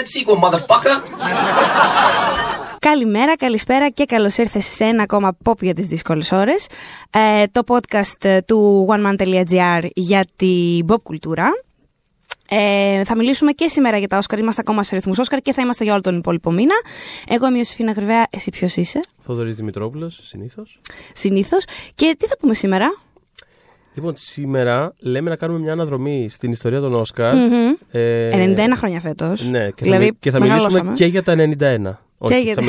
that sequel, motherfucker! Καλημέρα, καλησπέρα και καλώς ήρθες σε ένα ακόμα pop για τις δύσκολες ώρες. Το podcast του oneman.gr για την pop κουλτούρα. Θα μιλήσουμε και σήμερα για τα Όσκαρ. Είμαστε ακόμα σε ρυθμούς Όσκαρ και θα είμαστε για όλο τον υπόλοιπο μήνα. Εγώ είμαι η Ιωσήφη Ναγριβαία. Εσύ ποιος είσαι? Θοδωρής Δημητρόπουλος, συνήθως. Και τι θα πούμε σήμερα? Λοιπόν, σήμερα λέμε να κάνουμε μια αναδρομή στην ιστορία των Όσκαρ. 91 χρόνια φέτος. Ναι, και θα μιλήσουμε και για τα 91. Όχι, θα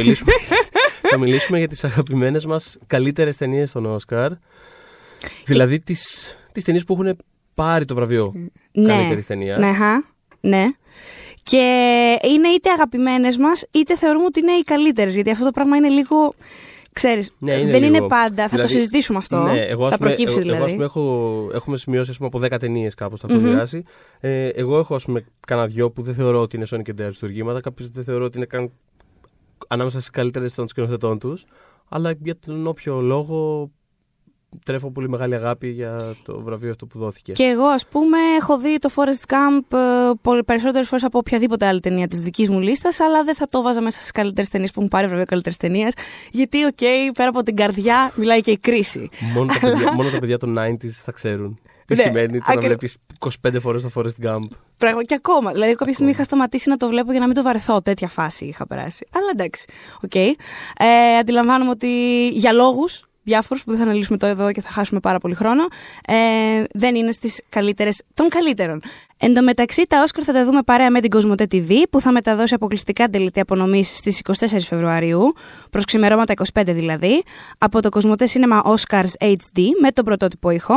μιλήσουμε για τις αγαπημένες μας καλύτερες ταινίες των Όσκαρ. Δηλαδή τις ταινίες που έχουν πάρει το βραβείο καλύτερης ταινίας. Ναι. Και είναι είτε αγαπημένες μας, είτε θεωρούμε ότι είναι οι καλύτερες. Γιατί αυτό το πράγμα είναι λίγο... Ξέρεις, ναι, είναι πάντα. Θα το συζητήσουμε αυτό. Ναι, εγώ, θα προκύψει δηλαδή. Έχουμε σημειώσει από 10 ταινίες κάπως θα προβιάσει. Εγώ έχω κανένα δυο που δεν θεωρώ ότι είναι Sonic and Death. Κάποιες δεν θεωρώ ότι είναι καν ανάμεσα στις καλύτερες των σκηνοθετών τους. Αλλά για τον όποιο λόγο τρέφω πολύ μεγάλη αγάπη για το βραβείο αυτό που δόθηκε. Και εγώ, ας πούμε, έχω δει το Forrest Gump περισσότερες φορές από οποιαδήποτε άλλη ταινία της δικής μου λίστας, αλλά δεν θα το βάζα μέσα στις καλύτερες ταινίες που μου πάρει βραβείο καλύτερης ταινίας, γιατί, πέρα από την καρδιά μιλάει και η κρίση. Μόνο τα παιδιά των 90s θα ξέρουν. Τι σημαίνει το να βλέπεις 25 φορές το Forrest Gump. Πράγμα και ακόμα. Δηλαδή, κάποια στιγμή είχα σταματήσει να το βλέπω για να μην το βαρεθώ. Τέτοια φάση είχα περάσει. Αλλά εντάξει. Okay. Αντιλαμβάνομαι ότι για λόγους διάφορους που δεν θα αναλύσουμε το εδώ και θα χάσουμε πάρα πολύ χρόνο, δεν είναι στις καλύτερες των καλύτερων. Εν τω μεταξύ, τα Όσκαρ θα τα δούμε παρέα με την Κοσμοτέ TV, που θα μεταδώσει αποκλειστικά τελετή απονομής στις 24 Φεβρουαρίου, προς ξημερώματα 25 δηλαδή, από το Κοσμοτέ Cinema Oscars HD με τον πρωτότυπο ήχο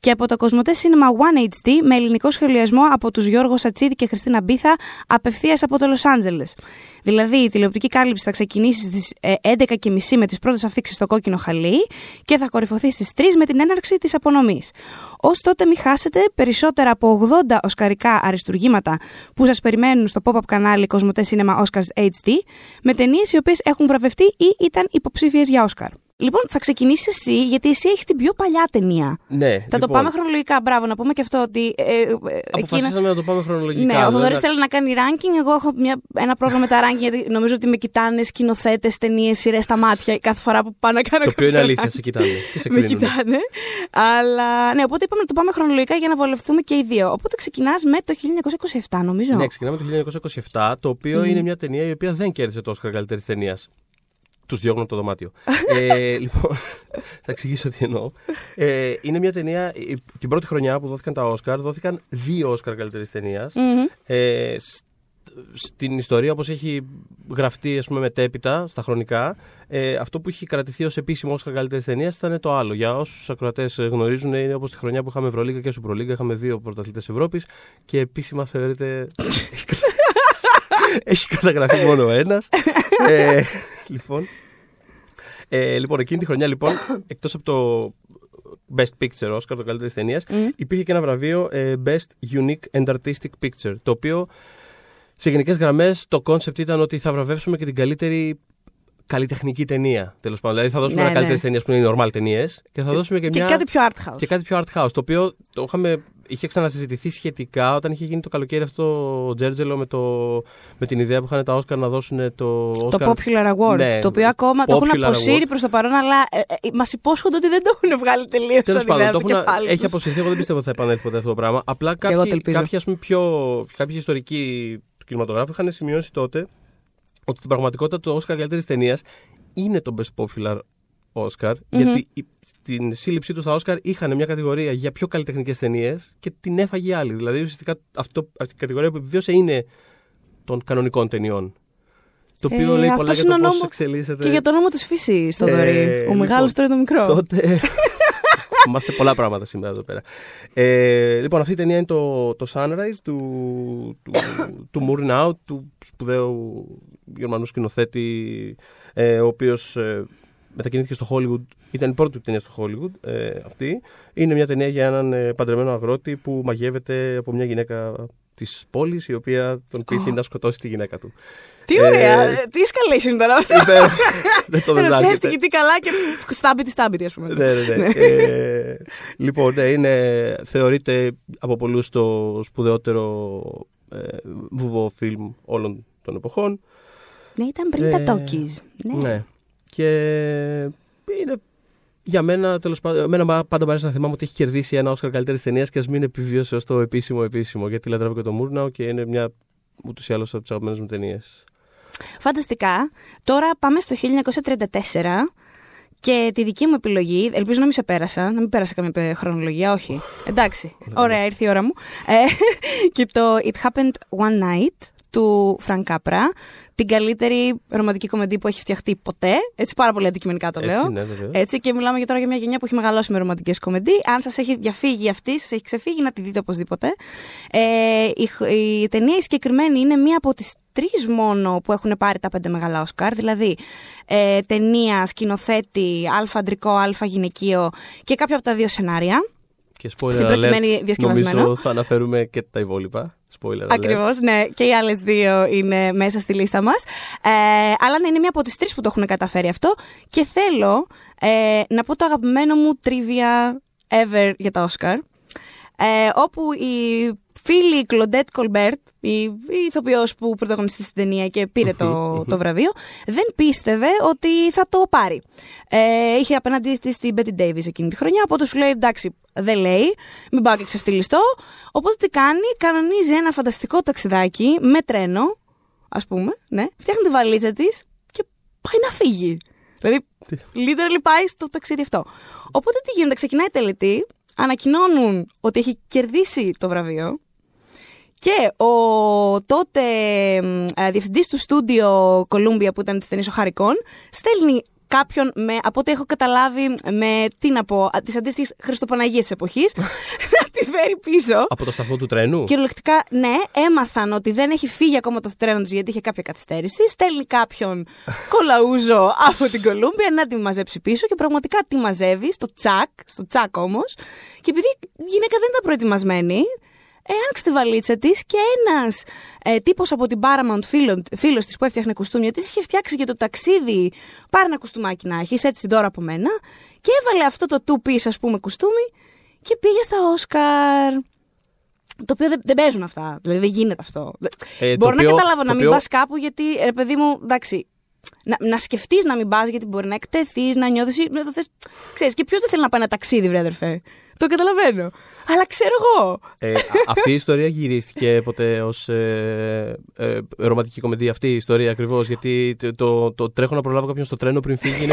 και από το Κοσμοτέ Cinema One HD με ελληνικό σχολιασμό από τους Γιώργο Σατσίδη και Χριστίνα Μπίθα, απευθείας από το Λος Άντζελες. Δηλαδή, η τηλεοπτική κάλυψη θα ξεκινήσει στις 11.30 με τις πρώτες αφίξεις στο κόκκινο χαλί και θα κορυφωθεί στις 3 με την έναρξη της απονομής. Ως τότε μην χάσετε περισσότερα από 80 οσκαρικά αριστουργήματα που σας περιμένουν στο pop-up κανάλι Κοσμοτέ Cinema Oscars HD με ταινίες οι οποίες έχουν βραβευτεί ή ήταν υποψήφιες για Όσκαρ. Λοιπόν, θα ξεκινήσεις εσύ, γιατί εσύ έχεις την πιο παλιά ταινία. Ναι. Το πάμε χρονολογικά. Μπράβο, να πούμε και αυτό ότι. Αποφασίσαμε να το πάμε χρονολογικά. Ναι, ο Θοδωρής θέλει να κάνει ranking. Εγώ έχω ένα πρόβλημα με τα ranking, γιατί νομίζω ότι με κοιτάνε σκηνοθέτες, ταινίες, σειρές στα μάτια κάθε φορά που πάω να κάνω κάποιο. Το οποίο είναι αλήθεια, σε κοιτάνε. Με κοιτάνε. Αλλά ναι, οπότε είπαμε να το πάμε χρονολογικά για να βολευτούμε και οι δύο. Οπότε ξεκινάς με το 1927, νομίζω. Ναι, ξεκινάμε το 1927, το οποίο είναι μια ταινία η οποία δεν κέρδισε το Όσκαρ καλύτερης ταινίας. Τους διώχνω από το δωμάτιο. Λοιπόν, θα εξηγήσω τι εννοώ. Είναι μια ταινία, την πρώτη χρονιά που δόθηκαν τα Όσκαρ, δόθηκαν 2 Όσκαρ καλύτερης ταινίας. Στην ιστορία, όπως έχει γραφτεί μετέπειτα, στα χρονικά, αυτό που είχε κρατηθεί ως επίσημο Όσκαρ καλύτερης ταινίας ήταν το άλλο. Για όσους ακροατές γνωρίζουν, είναι όπως τη χρονιά που είχαμε Ευρωλίγκα και Σουπρολίγκα, είχαμε 2 πρωταθλητές Ευρώπης και επίσημα θεωρείται. Έχει καταγραφεί μόνο ένας. Λοιπόν, εκείνη τη χρονιά, εκτός από το Best Picture Oscar, το καλύτερης ταινίας, υπήρχε και ένα βραβείο Best Unique and Artistic Picture, το οποίο σε γενικές γραμμές το concept ήταν ότι θα βραβεύσουμε και την καλύτερη καλλιτεχνική ταινία. Τέλος πάντων, δηλαδή θα δώσουμε ένα καλύτερη ταινία που είναι normal ταινίες και θα δώσουμε και κάτι πιο art house. Και κάτι πιο art house, το οποίο είχε ξανασυζητηθεί σχετικά όταν είχε γίνει το καλοκαίρι αυτό το τζέρτζελο με την ιδέα που είχαν τα Όσκαρ να δώσουν το Oscar. Το Popular Award. Ναι, το οποίο ακόμα το έχουν αποσύρει προς το παρόν, αλλά μας υπόσχονται ότι δεν το έχουν βγάλει τελείως. Τέλος πάντων, έχει αποσυρθεί. Εγώ δεν πιστεύω ότι θα επανέλθει ποτέ αυτό το πράγμα. Απλά κάποιοι ιστορικοί του κινηματογράφου είχαν σημειώσει τότε ότι στην πραγματικότητα το Όσκαρ καλύτερης ταινίας είναι το Best Popular Oscar, γιατί στην σύλληψή του στα Όσκαρ είχαν μια κατηγορία για πιο καλλιτεχνικές ταινίες και την έφαγε άλλη. Δηλαδή, ουσιαστικά αυτή η κατηγορία που επιβίωσε είναι των κανονικών ταινιών. Το οποίο λέει πολλά για το πώς εξελίσσεται. Και για τον νόμο της φύσης, Θοδωρή. Ο μεγάλος τρώει το μικρό. Τότε. Μάθετε πολλά πράγματα σήμερα εδώ πέρα. Λοιπόν, αυτή η ταινία είναι το Sunrise του Murnau, του σπουδαίου Γερμανού σκηνοθέτη, ο οποίος μετακινήθηκε στο Hollywood, ήταν η πρώτη ταινία στο Hollywood αυτή. Είναι μια ταινία για έναν παντρεμένο αγρότη που μαγεύεται από μια γυναίκα της πόλης, η οποία τον πείθει να σκοτώσει τη γυναίκα του. Τι ωραία! Τι escalation τώρα αυτό! Δεν το δεδάσκεται. Ρωτεύτηκε τι καλά και στάμπιτη, ας πούμε. Ναι. Λοιπόν, θεωρείται από πολλούς το σπουδαιότερο βουβοφιλμ όλων των εποχών. Ναι, ήταν πριν τα talkies. Ναι. Και είναι, για μένα, τέλος πάντων, πάντα μου αρέσει να θυμάμαι ότι έχει κερδίσει ένα Όσκαρ καλύτερης ταινίας και ας μην επιβίωσε ως το επίσημο, γιατί λατρεύω και το Μούρναο και είναι μια ούτως ή άλλως από τις αγαπημένες μου ταινίες. Φανταστικά. Τώρα πάμε στο 1934 και τη δική μου επιλογή, ελπίζω να μην σε πέρασα, να μην πέρασα καμία χρονολογία, όχι. Εντάξει, ωραία, ήρθε η ώρα μου. Και το It Happened One Night του Frank Capra, την καλύτερη ρομαντική κομμεντή που έχει φτιαχτεί ποτέ. Έτσι, πάρα πολύ αντικειμενικά το λέω. Ναι, έτσι, και μιλάμε και τώρα για μια γενιά που έχει μεγαλώσει με ρομαντικές κομμεντή. Αν σας έχει διαφύγει αυτή, σας έχει ξεφύγει, να τη δείτε οπωσδήποτε. Η ταινία η συγκεκριμένη είναι μία από τις τρεις μόνο που έχουν πάρει τα 5 μεγάλα Όσκαρ. Δηλαδή, ταινία, σκηνοθέτη, αλφα αντρικό, αλφα γυναικείο και κάποια από τα δύο σενάρια. Και spoiler alert, νομίζω θα αναφέρουμε και τα υπόλοιπα. Ακριβώς, ναι. Και οι άλλες δύο είναι μέσα στη λίστα μας. Αλλά ναι, είναι μία από τις τρεις που το έχουν καταφέρει αυτό. Και θέλω να πω το αγαπημένο μου trivia ever για τα Όσκαρ. Όπου η φίλη Claudette Colbert, η ηθοποιός που πρωταγωνιστεί στην ταινία και πήρε το βραβείο, δεν πίστευε ότι θα το πάρει. Είχε απέναντί της την Bette Davis εκείνη τη χρονιά, οπότε σου λέει εντάξει, δεν λέει, μην πάω και ξεφτυλιστώ. Οπότε τι κάνει, κανονίζει ένα φανταστικό ταξιδάκι με τρένο, ας πούμε, ναι, φτιάχνει τη βαλίτσα της και πάει να φύγει. Δηλαδή, literally πάει στο ταξίδι αυτό. Οπότε τι γίνεται, ξεκινάει η τελετή, ανακοινώνουν ότι έχει κερδίσει το βραβείο. Και ο τότε διευθυντής του στούντιο Κολούμπια, που ήταν της ταινίας ο Χάρι Κον, στέλνει κάποιον, από ό,τι έχω καταλάβει, με τις αντίστοιχες Χριστοπαναγίες της εποχής, να τη φέρει πίσω. Από το σταθμό του τρένου. Κυριολεκτικά, ναι, έμαθαν ότι δεν έχει φύγει ακόμα το τρένο τους γιατί είχε κάποια καθυστέρηση. Στέλνει κάποιον κολαούζο από την Κολούμπια να τη μαζέψει πίσω και πραγματικά τη μαζεύει στο τσακ όμως. Και επειδή η γυναίκα δεν ήταν προετοιμασμένη, άνοιξε τη βαλίτσα της και ένας τύπος από την Paramount, φίλος της που έφτιαχνε κουστούμια της, είχε φτιάξει για το ταξίδι, πάρε ένα κουστούμάκι να έχεις, έτσι τώρα από μένα, και έβαλε αυτό το two-piece, ας πούμε, κουστούμι και πήγε στα Όσκαρ. Το οποίο δεν παίζουν αυτά, δηλαδή δεν γίνεται αυτό. Μπορώ να καταλάβω να μην πας κάπου γιατί, ρε παιδί μου, εντάξει, να σκεφτείς να μην πας γιατί μπορεί να εκτεθείς, να νιώθεις, να το θες. Ξέρεις, και ποιος δεν θέλει να πάει ένα ταξίδι, βρε αδερφέ. Το καταλαβαίνω. Αλλά ξέρω εγώ. Αυτή η ιστορία γυρίστηκε ποτέ ως ρομαντική κομμεντή, αυτή η ιστορία ακριβώς? Γιατί το τρέχω να προλάβω κάποιον στο τρένο πριν φύγει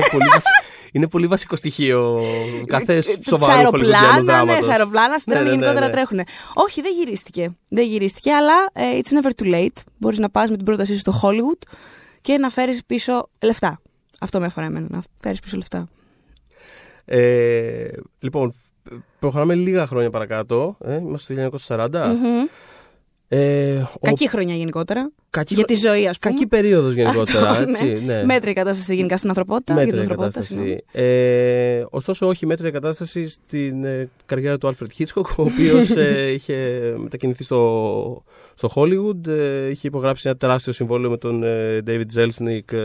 είναι πολύ βασικό στοιχείο κάθε σοβαρού χολιγουδιανού δράματος. Σε αεροπλάνα, στην τρένο γενικότερα τρέχουνε. Όχι, δεν γυρίστηκε. Δεν γυρίστηκε, αλλά it's never too late. Μπορείς να πας με την πρότασή σου στο Hollywood και να φέρεις πίσω λεφτά. Αυτό με αφορά εμένα, να φέρεις πίσω λεφτά. Λοιπόν, προχωράμε λίγα χρόνια παρακάτω. Είμαστε στο 1940. Κακή χρονιά γενικότερα. Για τη ζωή, ας πούμε. Κακή περίοδος γενικότερα. Αυτό, έτσι, ναι. Μέτρη κατάσταση γενικά στην ανθρωπότητα. Μέτρη κατάσταση. Ωστόσο, όχι μέτρη κατάσταση στην καριέρα του Alfred Hitchcock, ο οποίος είχε μετακινηθεί στο Hollywood. Είχε υπογράψει ένα τεράστιο συμβόλαιο με τον David Selznick.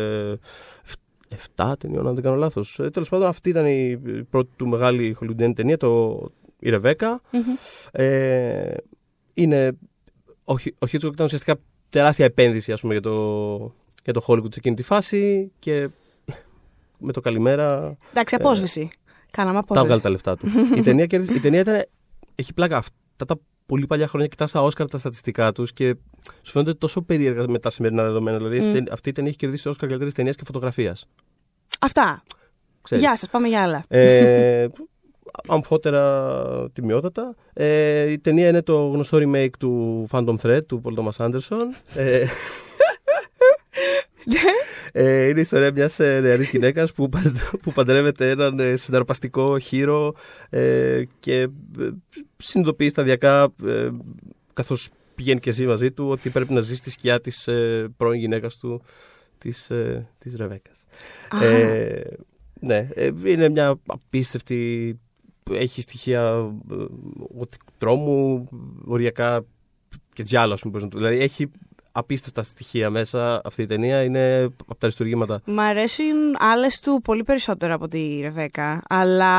7 ταινιών, αν δεν κάνω λάθος. Τέλος πάντων, αυτή ήταν η πρώτη του μεγάλη χολιγουντιανή ταινία, η Ρεβέκα. Ο Hitchcock ήταν ουσιαστικά τεράστια επένδυση, ας πούμε, για το Hollywood σε εκείνη τη φάση και με το καλημέρα. Εντάξει, απόσβεση. Κάναμε απόσβεση. Τα βγάλε τα λεφτά του. Η ταινία ήταν. Έχει πλάκα αυτά τα πολύ παλιά χρόνια. Κοιτάς τα Όσκαρ τα στατιστικά τους και σου φαίνονται τόσο περίεργα με τα σημερινά δεδομένα. Δηλαδή, αυτή η ταινία έχει κερδίσει Όσκαρ καλύτερης ταινίας και φωτογραφίας. Αυτά. Ξέρεις. Γεια σας, πάμε για άλλα. Αμφότερα τιμιότατα. Η ταινία είναι το γνωστό remake του Phantom Thread του Πολ Τόμας Άντερσον. Είναι η ιστορία μιας νεαρής γυναίκας που παντρεύεται έναν συναρπαστικό χήρο και συνειδητοποιεί σταδιακά, καθώς πηγαίνει και ζει μαζί του, ότι πρέπει να ζει στη σκιά της πρώην γυναίκας του, της Ρεβέκας. Ναι, είναι μια απίστευτη, έχει στοιχεία τρόμου, οριακά και τζιάλα, δηλαδή έχει απίστευτα στοιχεία μέσα αυτή η ταινία, είναι από τα αριστουργήματα. Μ' αρέσουν άλλες του πολύ περισσότερο από τη Ρεβέκα, αλλά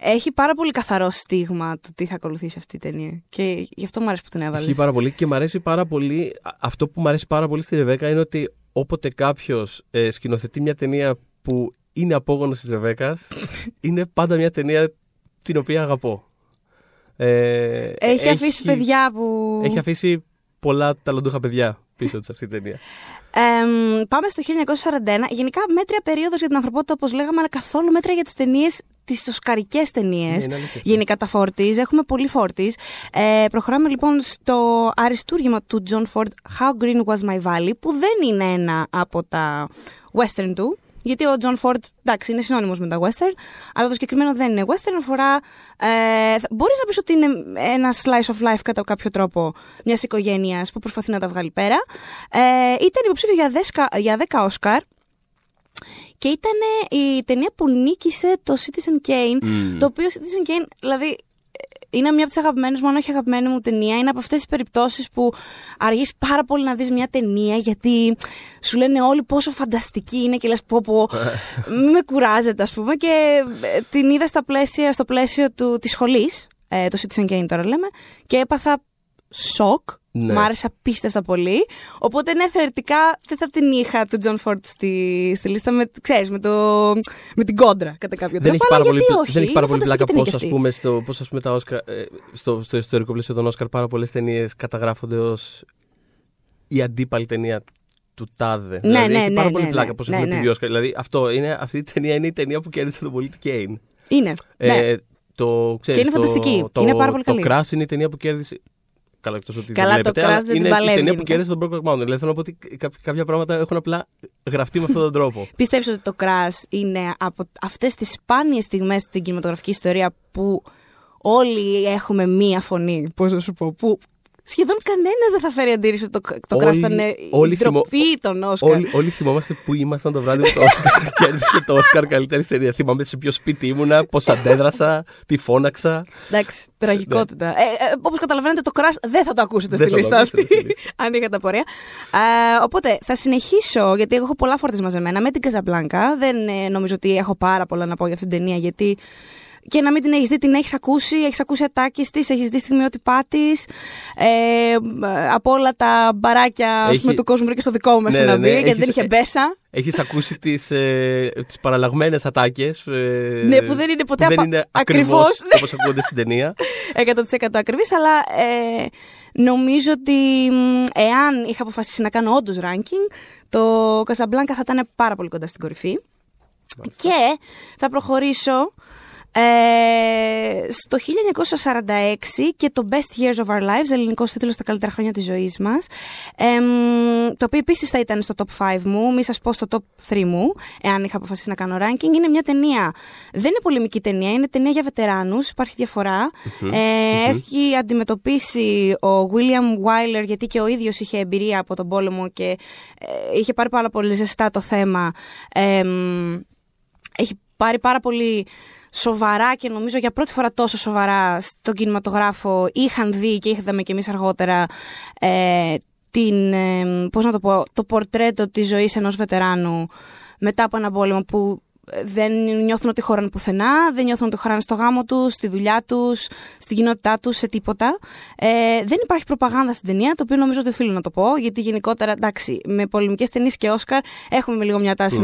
Έχει πάρα πολύ καθαρό στίγμα το τι θα ακολουθήσει αυτή η ταινία. Και γι' αυτό μου αρέσει που την έβαλες. Ισχύει πάρα πολύ και μου αρέσει πάρα πολύ. Αυτό που μου αρέσει πάρα πολύ στη Ρεβέκα είναι ότι όποτε κάποιος σκηνοθετεί μια ταινία που είναι απόγονος της Ρεβέκας, είναι πάντα μια ταινία την οποία αγαπώ. Έχει αφήσει παιδιά που... Έχει αφήσει πολλά ταλαντούχα παιδιά πίσω της αυτή η ταινία. Πάμε στο 1941. Γενικά μέτρια περίοδος για την ανθρωπότητα, όπως λέγαμε, αλλά καθόλου μέτρια για τις ταινίες, τις οσκαρικές ταινίες. Ναι, γενικά τα 40s. Έχουμε πολύ 40s. Προχωράμε λοιπόν στο αριστούργημα του John Ford, How Green Was My Valley, που δεν είναι ένα από τα western του. Γιατί ο John Ford, εντάξει, είναι συνώνυμος με τα western, αλλά το συγκεκριμένο δεν είναι western, αφορά... μπορείς να πεις ότι είναι ένα slice of life κατά κάποιο τρόπο μιας οικογένειας που προσπαθεί να τα βγάλει πέρα. Ήταν υποψήφιο για 10 Όσκαρ και ήταν η ταινία που νίκησε το Citizen Kane, το οποίο Citizen Kane, δηλαδή... Είναι μια από τις αγαπημένες μου, αν όχι αγαπημένη μου ταινία. Είναι από αυτές τις περιπτώσεις που αργείς πάρα πολύ να δεις μια ταινία, γιατί σου λένε όλοι πόσο φανταστική είναι και λες πω πω, μη με κουράζεται, ας πούμε. Και την είδα στο πλαίσιο της σχολής, το Citizen Kane τώρα λέμε, και έπαθα σοκ. Ναι. Μ' άρεσε απίστευτα πολύ. Οπότε ναι, θεωρητικά δεν θα την είχα του John Ford στη λίστα με την κόντρα κατά κάποιο τρόπο. Δεν έχει πάρα πολύ πλάκα πώς ας πούμε τα Oscar, στο ιστορικό πλαίσιο των Όσκαρ πάρα πολλές ταινίες καταγράφονται ως η αντίπαλη ταινία του τάδε. Ναι, δηλαδή, ναι, έχει πάρα πολύ πλάκα πώς έχουμε πει Όσκαρ. Δηλαδή αυτή η ταινία είναι η ταινία που κέρδισε τον πολίτη Κέιν. Είναι. Ναι. Και είναι φανταστική. Είναι πάρα πολύ καλή. Το Crash είναι η ταινία που κέρδισε. Καλά, εκτός ότι δεν βλέπετε, αλλά είναι η ταινία που κέρδισε τον Brokeback Mountain. Δηλαδή θέλω να πω ότι κάποια πράγματα έχουν απλά γραφτεί με αυτόν τον τρόπο. Πιστεύεις ότι το Crash είναι από αυτές τις σπάνιες στιγμές στην κινηματογραφική ιστορία που όλοι έχουμε μία φωνή, πώς να σου πω, που σχεδόν κανένας δεν θα φέρει αντίρρηση ότι το Crash ήταν η ντροπή των Όσκαρ. Όλοι θυμόμαστε που ήμασταν το βράδυ που το Όσκαρ κέρδισε το Όσκαρ καλύτερη ταινία. Θυμάμαι σε ποιο σπίτι ήμουνα, πώς αντέδρασα, τι φώναξα. Εντάξει, τραγικότητα. Όπως καταλαβαίνετε, το Crash δεν θα το ακούσετε στη λίστα αυτή, αν είχατε πορεία. Οπότε θα συνεχίσω, γιατί έχω πολλά φόρτες μαζεμένα, με την Καζαμπλάνκα. Δεν νομίζω ότι έχω πάρα πολλά να πω για αυτήν την ταινία, γιατί. Και να μην την έχεις δει, την έχεις ακούσει, έχεις ακούσει ατάκες της, έχεις δει στιγμιότυπά της, από όλα τα μπαράκια του κόσμου βρήκε στο δικό μας να μπει, γιατί δεν είχε μπέσα. Έχεις ακούσει τις παραλλαγμένες ατάκες, ναι, που δεν είναι ποτέ ακριβώς όπως ακούγονται στην ταινία. 100% ακριβής, αλλά νομίζω ότι εάν είχα αποφασίσει να κάνω όντως ranking, το Casablanca θα ήταν πάρα πολύ κοντά στην κορυφή. Μάλιστα. Και θα προχωρήσω... στο 1946 και το Best Years of Our Lives, ελληνικός τίτλος, τα καλύτερα χρόνια της ζωής μας, το οποίο επίσης θα ήταν στο top 5 μου, μη σας πω στο top 3 μου, εάν είχα αποφασίσει να κάνω ranking. Είναι μια ταινία, δεν είναι πολεμική ταινία, είναι ταινία για βετεράνους, υπάρχει διαφορά. Έχει αντιμετωπίσει ο William Wyler, γιατί και ο ίδιος είχε εμπειρία από τον πόλεμο και είχε πάρει πάρα πολύ ζεστά το θέμα. Έχει πάρει πάρα πολύ σοβαρά και νομίζω για πρώτη φορά τόσο σοβαρά στον κινηματογράφο. Είχαν δει και είχαμε κι εμείς αργότερα το πορτρέτο της ζωής ενός βετεράνου μετά από έναν πόλεμο, που δεν νιώθουν ότι χωράνε πουθενά, δεν νιώθουν ότι χωράνε στο γάμο τους, στη δουλειά τους, στην κοινότητά τους, σε τίποτα. Δεν υπάρχει προπαγάνδα στην ταινία, το οποίο νομίζω ότι οφείλω να το πω, γιατί γενικότερα, εντάξει, με πολεμικές ταινίες και Όσκαρ έχουμε λίγο μια τάση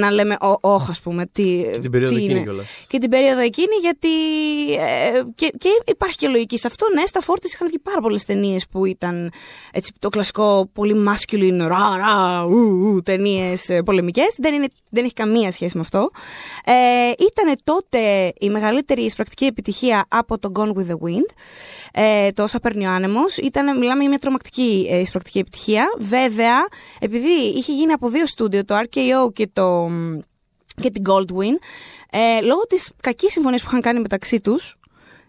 να λέμε όχι, ας πούμε. Και την περίοδο εκείνη κιόλας. Και την περίοδο εκείνη, γιατί. Και υπάρχει και λογική σε αυτό. Ναι, στα 40's είχαν βγει πάρα πολλές ταινίες που ήταν έτσι, το κλασικό πολύ masculine, ταινίες πολεμικές. Δεν έχει καμία σχέση με αυτό. Ήταν τότε η μεγαλύτερη εισπρακτική επιτυχία από το Gone with the Wind, το όσα παίρνει ο άνεμος. Μιλάμε για μια τρομακτική εισπρακτική επιτυχία. Βέβαια, επειδή είχε γίνει από δύο στούντιο, το RKO και την Goldwyn, λόγω της κακής συμφωνίας που είχαν κάνει μεταξύ τους,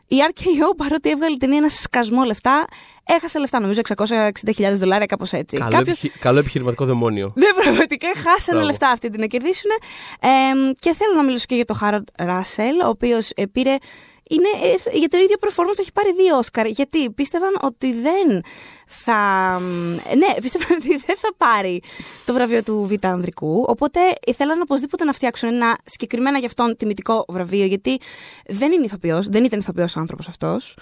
η RKO, παρότι έβγαλε την ένα σκασμό λεφτά, έχασε λεφτά, νομίζω $660,000, κάπως έτσι. Καλό επιχειρηματικό δαιμόνιο. Ναι, πραγματικά χάσανε λεφτά αυτοί να κερδίσουν. Και θέλω να μιλήσω και για τον Χάρολντ Ράσελ, ο οποίος πήρε είναι, για το ίδιο performance έχει πάρει 2 Όσκαρ. Γιατί πίστευαν ότι δεν θα. Ναι, πίστευαν ότι δεν θα πάρει το βραβείο του Β' Ανδρικού. Οπότε ήθελαν οπωσδήποτε να φτιάξουν ένα συγκεκριμένα γι' αυτόν τιμητικό βραβείο. Γιατί δεν είναι ηθοποιός, δεν ήταν ηθοποιός ο άνθρωπος αυτός.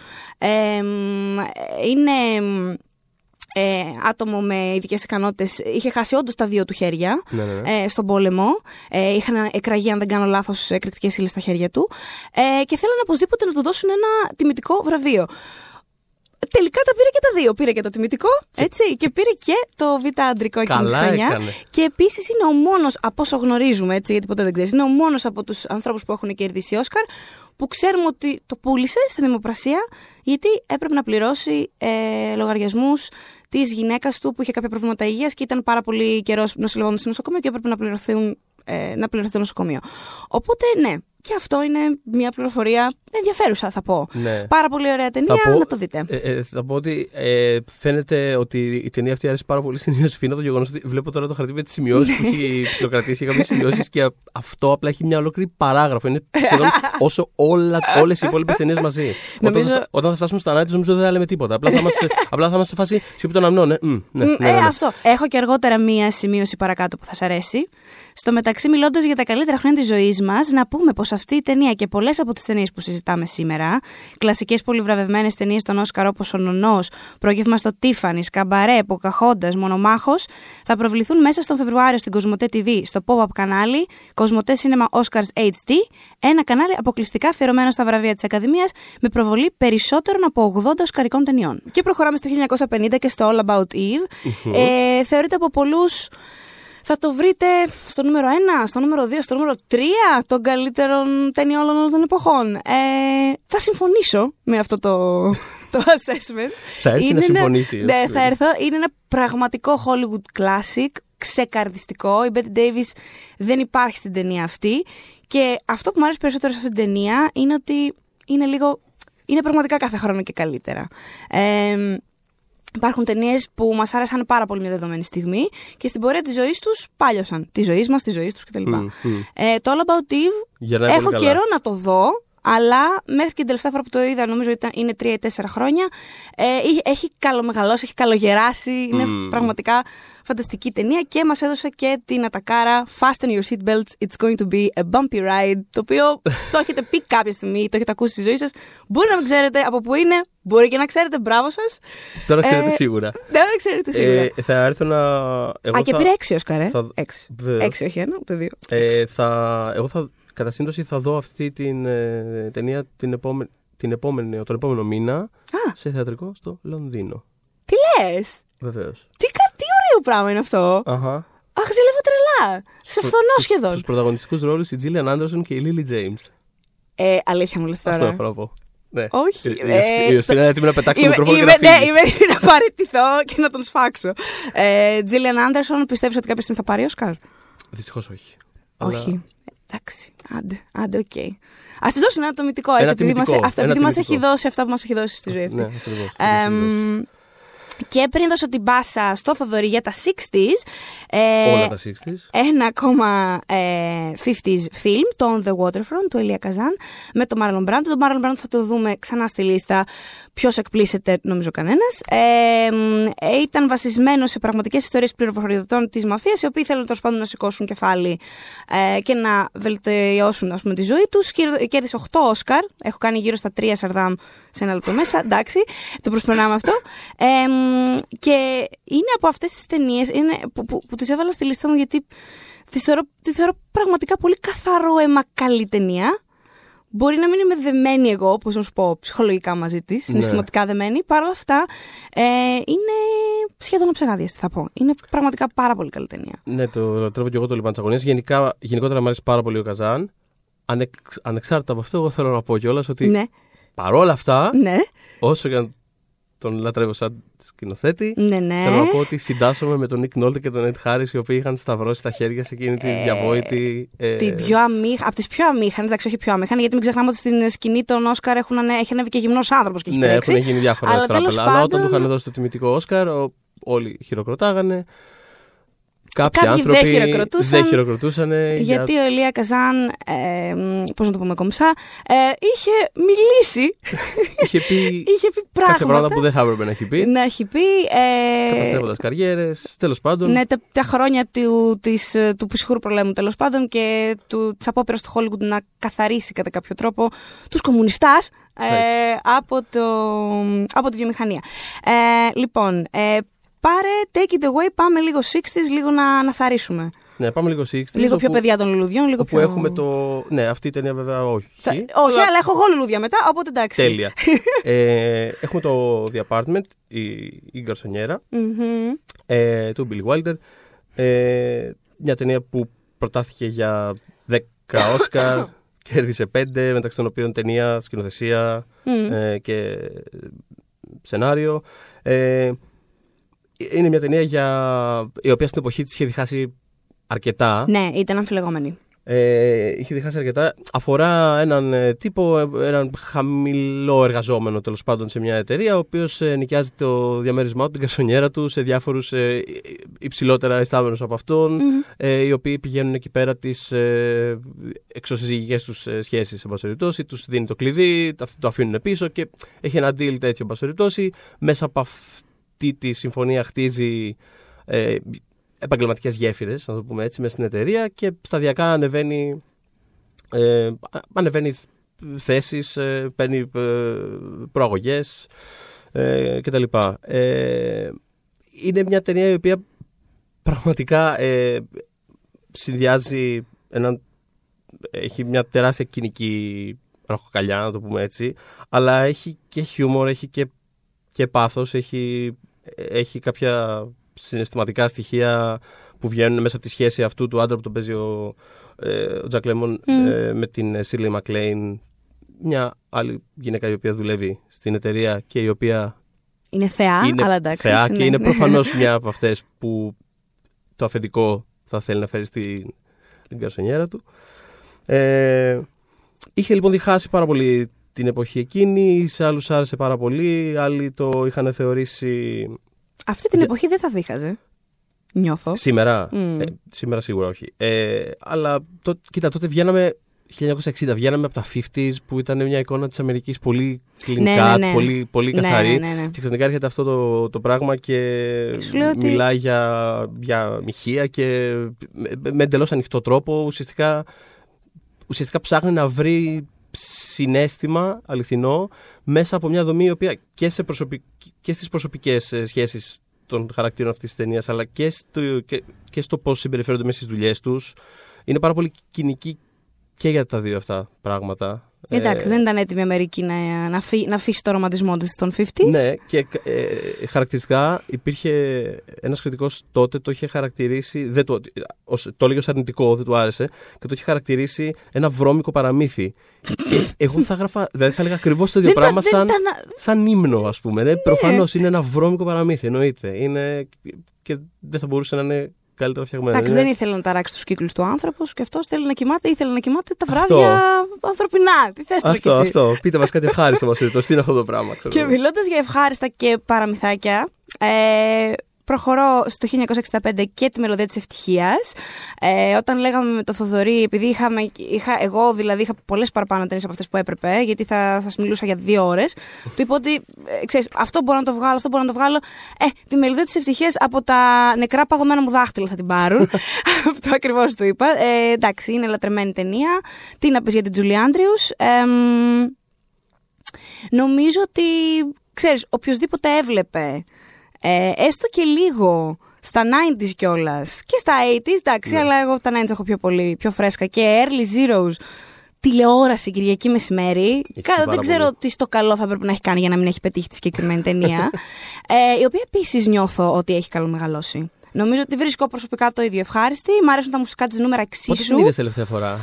Είναι. Άτομο με ειδικές ικανότητες. Είχε χάσει όντως τα 2 του χέρια, ναι, ναι. Στον πόλεμο. Είχαν εκραγεί, αν δεν κάνω λάθος, εκρηκτικές ύλες στα χέρια του. Και θέλανε οπωσδήποτε να του δώσουν ένα τιμητικό βραβείο. Τελικά τα πήρε και τα 2. Πήρε και το τιμητικό, έτσι, και πήρε και το Β' Αντρικό εκείνη τη χρονιά. Και επίσης είναι ο μόνος, από όσο γνωρίζουμε, έτσι, γιατί ποτέ δεν ξέρεις, είναι ο μόνος από τους ανθρώπους που έχουν κερδίσει Όσκαρ που ξέρουμε ότι το πούλησε σε δημοπρασία, γιατί έπρεπε να πληρώσει λογαριασμούς της γυναίκας του που είχε κάποια προβλήματα υγείας και ήταν πάρα πολύ καιρός νοσηλευόμενος στο νοσοκομείο και έπρεπε να πληρωθεί το νοσοκομείο. Οπότε, ναι. Και αυτό είναι μια πληροφορία ενδιαφέρουσα, θα πω. Ναι. Πάρα πολύ ωραία ταινία, να το δείτε. Θα πω ότι φαίνεται ότι η ταινία αυτή άρεσε πάρα πολύ στην Ιωσήφη. Το γεγονός ότι βλέπω τώρα το χαρτί με τις σημειώσεις που έχει ψηλοκρατήσει για κάποιες σημειώσεις και αυτό απλά έχει μια ολόκληρη παράγραφο. Είναι σχεδόν όσο όλες οι υπόλοιπες ταινίες μαζί. Όταν θα φτάσουμε στα Nights, νομίζω δεν θα λέμε τίποτα. Απλά θα είμαστε σε φάση σιωπή των αμνών. Αυτό. Έχω και αργότερα μια σημείωση παρακάτω που θα σας αρέσει. Στο μεταξύ, μιλώντας για τα καλύτερα χρόνια της ζωής μας, να πούμε πως αυτή η ταινία και πολλές από τις ταινίες που συζητάμε σήμερα, κλασικές πολυβραβευμένες ταινίες των Όσκαρ όπως ο Νονός, Πρόγευμα στο Τίφανης, Καμπαρέ, Ποκαχόντας, Μονομάχος, θα προβληθούν μέσα στον Φεβρουάριο στην Κοσμοτέ TV, στο pop-up κανάλι Κοσμοτέ Cinema Oscars HD, ένα κανάλι αποκλειστικά αφιερωμένο στα βραβεία της Ακαδημίας, με προβολή περισσότερων από 80 οσκαρικών ταινιών. Και προχωράμε στο 1950 και στο All About Eve. Θεωρείται από πολλούς. Θα το βρείτε στο νούμερο 1, στο νούμερο 2, στο νούμερο 3 των καλύτερων ταινιών όλων των εποχών. Θα συμφωνήσω με αυτό το assessment. Θα έρθει να συμφωνήσει. Ναι, θα έρθω. Είναι ένα πραγματικό Hollywood classic, ξεκαρδιστικό. Η Bette Davis δεν υπάρχει στην ταινία αυτή. Και αυτό που μου αρέσει περισσότερο σε αυτή την ταινία είναι ότι είναι λίγο. Είναι πραγματικά κάθε χρόνο και καλύτερα. Υπάρχουν ταινίες που μας άρεσαν πάρα πολύ μια δεδομένη στιγμή και στην πορεία της ζωής τους πάλιωσαν. Της ζωής μας, της ζωής τους κτλ. Το All About Eve έχω καιρό να το δω, αλλά μέχρι και την τελευταία φορά που το είδα, νομίζω είναι 3 ή 4 χρόνια, έχει καλομεγαλώσει, έχει καλογεράσει, είναι πραγματικά φανταστική ταινία και μας έδωσε και την ατακάρα Fasten your seatbelts, it's going to be a bumpy ride, το οποίο το έχετε πει κάποια στιγμή, το έχετε ακούσει στη ζωή σας, μπορεί να μην ξέρετε από πού είναι, μπορεί και να ξέρετε, μπράβο σας. Τώρα ξέρετε σίγουρα. Τώρα ξέρετε σίγουρα. Θα έρθω να. Και πήρε 6 Όσκαρ, 6, όχι 1, ούτε 2. Κατά σύντοση θα δω αυτή την ταινία τον επόμενο μήνα σε θεατρικό στο Λονδίνο. Τι λες! Βεβαίως. Τι ωραίο πράγμα είναι αυτό! Αχ, ζηλεύω τρελά! Σε φθονώ σχεδόν. Στους πρωταγωνιστικούς ρόλους η Τζίλιαν Άντερσον και η Λίλι Τζέιμς. Αλήθεια μου λες τώρα. Αυτό έχω να πω. Ναι. Όχι. Η Ιωσήφη είναι έτοιμη να πετάξει το μικρόφωνο και να φύγει. Ναι, είμαι έτοιμη να παραιτηθώ και να τον σφάξω. Τζίλιαν Άντερσον, πιστεύεις ότι κάποια στιγμή θα πάρει Όσκαρ? Δυστυχώς όχι. Όχι. Εντάξει, άντε, οκ. Ας της δώσουν ένα τομητικό, έτσι, επειδή μας έχει δώσει αυτά που μας έχει δώσει στη ζωή αυτή. Ναι, και πριν δώσω την μπάσα στο Θοδωρή για τα 60s, όλα τα 60s, ένα ακόμα 50s film, το On the Waterfront του Ελία Καζάν, με τον Μάρλον Μπράντο. Τον Μάρλον Μπράντο θα το δούμε ξανά στη λίστα. Ποιος εκπλήσεται, νομίζω κανένας. Ήταν βασισμένο σε πραγματικές ιστορίες πληροφοριοδοτών της μαφίας, οι οποίοι θέλουν τέλος πάντων να σηκώσουν κεφάλι και να βελτιώσουν, ας πούμε, τη ζωή τους. Κέρδισε 8 Όσκαρ. Έχω κάνει γύρω στα 3 Σαρδάμ σε ένα λεπτό μέσα. Εντάξει, το προσπερνάμε αυτό. Και είναι από αυτές τις ταινίες που τις έβαλα στη λίστα μου, γιατί τη θεωρώ πραγματικά πολύ καθαρό αίμα καλή ταινία. Μπορεί να μην είμαι δεμένη εγώ, πώς να σου πω, ψυχολογικά μαζί της, συναισθηματικά δεμένη. Παρ' όλα αυτά είναι σχεδόν αψεγάδιαστη, θα πω. Είναι πραγματικά πάρα πολύ καλή ταινία. Ναι, το λατρεύω και εγώ το λιμάνι της αγωνίας. Γενικότερα μου αρέσει πάρα πολύ ο Καζάν. Ανεξάρτητα από αυτό, εγώ θέλω να πω κιόλας ότι παρόλα αυτά, όσο και αν τον λατρεύω σαν σκηνοθέτη. Θέλω να πω ότι συντάσσομαι με τον Νικ Νόλτε και τον Εντ Χάρις, οι οποίοι είχαν σταυρώσει τα χέρια σε εκείνη τη διαβόητη. Από τις πιο αμήχανες, εντάξει, όχι πιο αμήχανες, γιατί μην ξεχνάμε ότι στην σκηνή των Όσκαρ έχει ανέβει και γυμνός άνθρωπος και έχει τρέξει. Ναι, έχουν γίνει διάφορα τράπελα. Αλλά όταν του είχαν δώσει το τιμητικό Όσκαρ, όλοι χειροκροτάγανε. Κάποιοι δεν χειροκροτούσαν. Γιατί ο Ηλία Καζάν, πώς να το πούμε κομψά, είχε μιλήσει. είχε πει πράγματα. Κάποια πράγματα που δεν θα έπρεπε να έχει πει. Καταστρέφοντας καριέρες, τέλος πάντων. Ναι, τα χρόνια του ψυχρού πολέμου, τέλος πάντων, και της απόπειρας του Χόλιγουντ να καθαρίσει κατά κάποιο τρόπο τους κομμουνιστάς. Από τη βιομηχανία. Λοιπόν, πάρε, take it away, πάμε λίγο 60s, λίγο να αναθαρίσουμε. Ναι, πάμε λίγο 60s. Λίγο πιο παιδιά των λουλουδιών, λίγο πιο. Έχουμε το. Ναι, αυτή η ταινία βέβαια όχι. Όχι, αλλά έχω εγώ λουλούδια μετά, οπότε εντάξει. Τέλεια. Έχουμε το The Apartment, η γκαρσονιέρα του Billy Wilder. Μια ταινία που προτάθηκε για 10 Όσκαρ. Κέρδισε 5, μεταξύ των οποίων ταινία, σκηνοθεσία και σενάριο. Είναι μια ταινία η οποία στην εποχή της είχε διχάσει αρκετά. Ναι, ήταν αμφιλεγόμενη. Είχε διχάσει αρκετά. Αφορά έναν τύπο, έναν χαμηλό εργαζόμενο τέλος πάντων σε μια εταιρεία, ο οποίος νοικιάζει το διαμέρισμά του, την καρσονιέρα του, σε διάφορους υψηλότερα ιστάμενους από αυτόν, οι οποίοι πηγαίνουν εκεί πέρα τις εξωσυζυγικές τους σχέσεις, εν πάση περιπτώσει, τους δίνει το κλειδί, το αφήνουν πίσω και έχει ένα deal τέτοιο, εν πάση περιπτώσει. Μέσα από αυτή τη συμφωνία χτίζει επαγγελματικές γέφυρες, να το πούμε έτσι, μέσα στην εταιρεία και σταδιακά ανεβαίνει θέσεις, παίρνει προαγωγές κτλ. Είναι μια ταινία η οποία πραγματικά συνδυάζει έχει μια τεράστια κοινική ραχοκαλιά, να το πούμε έτσι, αλλά έχει και χιούμορ, έχει και πάθος, έχει κάποια συναισθηματικά στοιχεία που βγαίνουν μέσα από τη σχέση αυτού του άντρα που τον παίζει ο Τζακ Λέμον με την Σίρλι Μακλέιν, μια άλλη γυναίκα η οποία δουλεύει στην εταιρεία και η οποία είναι θεά, αλλά εντάξει, θεά και είναι προφανώς μια από αυτές που το αφεντικό θα θέλει να φέρει στην καρσονιέρα του. Είχε λοιπόν διχάσει πάρα πολύ την εποχή εκείνη, σε άλλους άρεσε πάρα πολύ, άλλοι το είχαν θεωρήσει. Αυτή την εποχή δεν θα δίχαζε, νιώθω. Σήμερα, σήμερα σίγουρα όχι. Αλλά τότε βγαίναμε, 1960, βγαίναμε από τα 50s που ήταν μια εικόνα της Αμερικής πολύ κλινικά, πολύ, πολύ καθαρή. Και ξαφνικά έρχεται αυτό το πράγμα και μιλάει για μοιχεία και με εντελώς ανοιχτό τρόπο. Ουσιαστικά ψάχνει να βρει συναίσθημα αληθινό μέσα από μια δομή η οποία και στις προσωπικές σχέσεις των χαρακτήρων αυτής της ταινίας, αλλά και στο πώς συμπεριφέρονται μέσα στις δουλειές τους, είναι πάρα πολύ κοινική και για τα δύο αυτά πράγματα. Εντάξει, δεν ήταν έτοιμη η Αμερική να αφήσει το ρομαντισμό της των 50s. Ναι, και χαρακτηριστικά υπήρχε ένας κριτικός τότε, το είχε χαρακτηρίσει, το έλεγε ως αρνητικό, δεν του άρεσε, και το είχε χαρακτηρίσει ένα βρώμικο παραμύθι. Εγώ θα έγραφα, δηλαδή θα έλεγα ακριβώς το ίδιο πράγμα σαν ύμνο, ας πούμε. Ναι. Προφανώς είναι ένα βρώμικο παραμύθι, εννοείται. Και δεν θα μπορούσε να είναι καλύτερα φτιαγμένα. Εντάξει, δεν ήθελε να ταράξει τους κύκλους του άνθρωπος και αυτός ήθελε να κοιμάται τα βράδια ανθρωπινά. Τι θες τροκίσει. Αυτό. Πείτε μας κάτι ευχάριστο, μας πείτε. Τι είναι αυτό το πράγμα, ξέρω. Και μιλώντας για ευχάριστα και παραμυθάκια, προχωρώ στο 1965 και τη μελωδία της ευτυχίας. Όταν λέγαμε με το Θοδωρή, επειδή εγώ δηλαδή είχα πολλές παραπάνω ταινίες από αυτές που έπρεπε, γιατί θα μιλούσα για 2 ώρες, του είπα ότι ξέρεις, αυτό μπορώ να το βγάλω, αυτό μπορώ να το βγάλω. Τη μελωδία της ευτυχίας από τα νεκρά παγωμένα μου δάχτυλα θα την πάρουν. Αυτό ακριβώς του είπα. Εντάξει, είναι λατρεμένη ταινία. Τι να πεις για την Τζούλι Άντριους. Νομίζω ότι ξέρεις, οποιοδήποτε έβλεπε. Έστω και λίγο στα 90s κιόλας και στα 80s, εντάξει, αλλά εγώ τα 90s έχω πιο φρέσκα και Early Zeros, τηλεόραση Κυριακή μεσημέρι. Δεν ξέρω τι στο καλό θα πρέπει να έχει κάνει για να μην έχει πετύχει τη συγκεκριμένη ταινία, η οποία επίσης νιώθω ότι έχει καλομεγαλώσει. Νομίζω ότι βρίσκω προσωπικά το ίδιο ευχάριστη. Μ' αρέσουν τα μουσικά της νούμερα εξίσου. Πότε την είδες τελευταία φορά?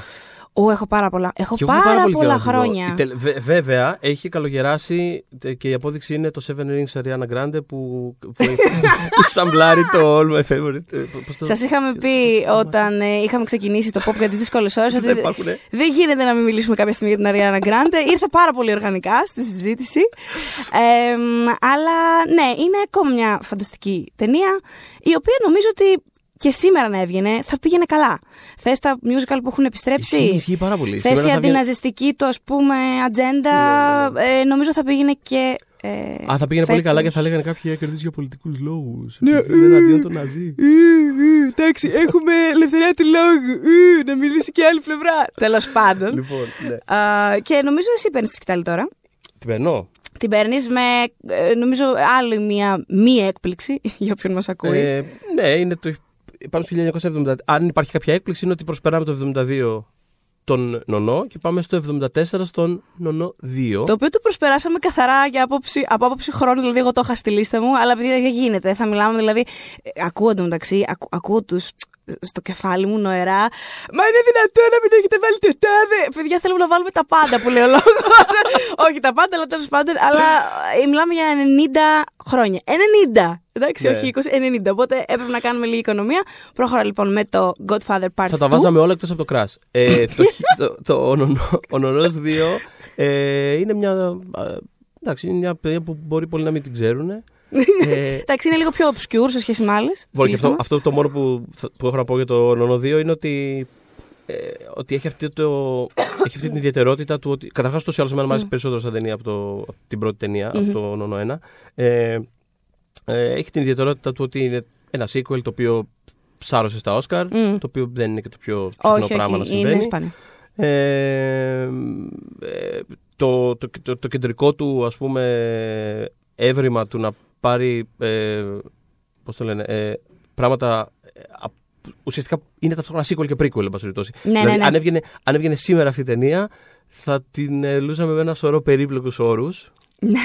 Έχω πάρα πολλά. Έχω πάρα πολλά χρόνια. Βέβαια, έχει καλογεράσει και η απόδειξη είναι το Seven Rings Ariana Grande που σαμπλάρει το All My Favorite. Σας είχαμε πει όταν είχαμε ξεκινήσει το pop για τις δύσκολες ώρες ότι δεν γίνεται να μην μιλήσουμε κάποια στιγμή για την Ariana Grande. Ήρθα πάρα πολύ οργανικά στη συζήτηση. Αλλά ναι, είναι ακόμα μια φανταστική ταινία η οποία νομίζω ότι και σήμερα να έβγαινε, θα πήγαινε καλά. Θες τα musical που έχουν επιστρέψει. Ισχύει πάρα πολύ. Θες η αντιναζιστική, το ας πούμε, ατζέντα. Νομίζω θα πήγαινε και. Θα πήγαινε φέτος πολύ καλά και θα λέγανε κάποιοι έκριτες για πολιτικούς λόγους. Ναι, εναντίον των Ναζί. Εντάξει, έχουμε ελευθερία του λόγου. Να μιλήσει και άλλη πλευρά. Τέλος πάντων. Λοιπόν, ναι. Και νομίζω εσύ παίρνεις τη σκητάλη τώρα. Την περνώ. Την παίρνεις με, νομίζω, άλλη μία μη έκπληξη για όποιον μας ακούει. Ναι, είναι το. Πάμε στο 1970. Αν υπάρχει κάποια έκπληξη, είναι ότι προσπεράμε το 72 τον Νονό και πάμε στο 74 στον Νονό 2. Το οποίο το προσπεράσαμε καθαρά για από άποψη χρόνου, δηλαδή εγώ το είχα στη λίστα μου, αλλά επειδή δεν γίνεται, θα μιλάμε, δηλαδή. Ακούω εντωμεταξύ, ακούω τους στο κεφάλι μου νοερά. Μα είναι δυνατόν να μην έχετε βάλει τετάδε. Παιδιά, θέλουμε να βάλουμε τα πάντα που λέει ο λόγος. Όχι τα πάντα, αλλά τέλος πάντων. Αλλά μιλάμε για 90 χρόνια. 90! Εντάξει, όχι 20, 90. Οπότε έπρεπε να κάνουμε λίγη οικονομία. Πρόχωρα λοιπόν με το Godfather Part 2. Θα τα βάζαμε όλα εκτός από το Crash. Ο Νονός 2 είναι μια. Εντάξει, είναι μια παιδιά που μπορεί πολλοί να μην την ξέρουν. Εντάξει, είναι λίγο πιο obscure σε σχέση με άλλες. Αυτό το μόνο που έχω να πω για το Νονό 2 είναι ότι έχει αυτή την ιδιαιτερότητα του ότι. Καταρχάς, τόσο άλλο σε μένα μου αρέσει περισσότερο σαν ταινία από την πρώτη ταινία, από το Νονό 1. Έχει την ιδιαιτερότητα του ότι είναι ένα sequel το οποίο ψάρωσε στα Όσκαρ, το οποίο δεν είναι και το πιο συχνό πράγμα να συμβαίνει. Το κεντρικό του, ας πούμε, έβριμα του να πάρει πράγματα ουσιαστικά είναι ταυτόχρονα sequel και prequel, εν πάση περιπτώσει. Δηλαδή, αν έβγαινε σήμερα αυτή η ταινία, θα την λούσαμε με ένα σωρό περίπλοκους όρους. Ναι.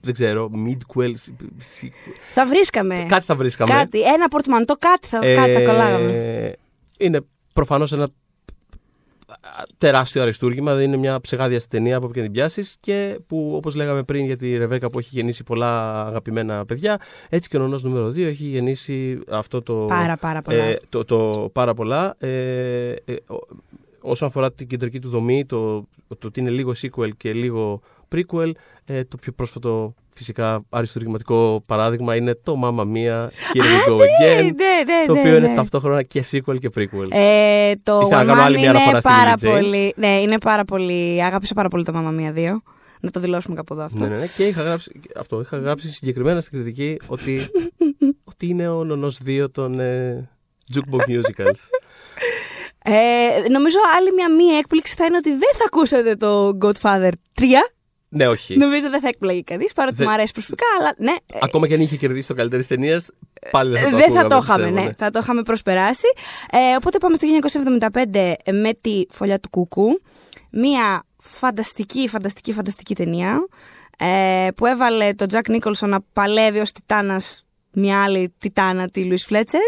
Δεν ξέρω, midquel. Θα βρίσκαμε. Κάτι θα βρίσκαμε. Ένα πορτμαντό, κάτι θα κολλάγαμε. Είναι προφανώς ένα τεράστιο αριστούργημα. Είναι μια ψεγάδια ταινία από όπου την πιάσεις. Και που, όπως λέγαμε πριν για τη Ρεβέκα που έχει γεννήσει πολλά αγαπημένα παιδιά, έτσι και ο Νονός νούμερο 2 έχει γεννήσει αυτό το. Πάρα πολλά. Πάρα πολλά. Όσον αφορά την κεντρική του δομή, το ότι είναι λίγο sequel και λίγο prequel, το πιο πρόσφατο φυσικά αριστουργηματικό παράδειγμα είναι το Mamma Mia, Here We Go Again, το οποίο είναι ταυτόχρονα και sequel και prequel. Το One Man είναι πάρα πολύ. Ναι, είναι πάρα πολύ. Αγάπησα πάρα πολύ το Mamma Mia 2. Να το δηλώσουμε κάπου εδώ αυτό. Ναι. Και είχα γράψει συγκεκριμένα στην κριτική ότι είναι ο Νονός 2 των Jukebox Musicals. Νομίζω άλλη μια μία έκπληξη θα είναι ότι δεν θα ακούσατε το Godfather 3. Ναι, όχι. Νομίζω δεν θα εκπλαγεί κανείς, παρότι μου αρέσει προσωπικά, αλλά ναι. Ακόμα και αν είχε κερδίσει το καλύτερη ταινία, πάλι δεν θα το ακούγαμε. Δεν θα το είχαμε, ναι. Θα το είχαμε προσπεράσει. Οπότε πάμε στο 1975 με τη Φωλιά του Κούκου. Μία φανταστική ταινία που έβαλε τον Τζακ Νίκολσον να παλεύει ως Τιτάνας μια άλλη Τιτάνα, τη Λουίς Φλέτσερ.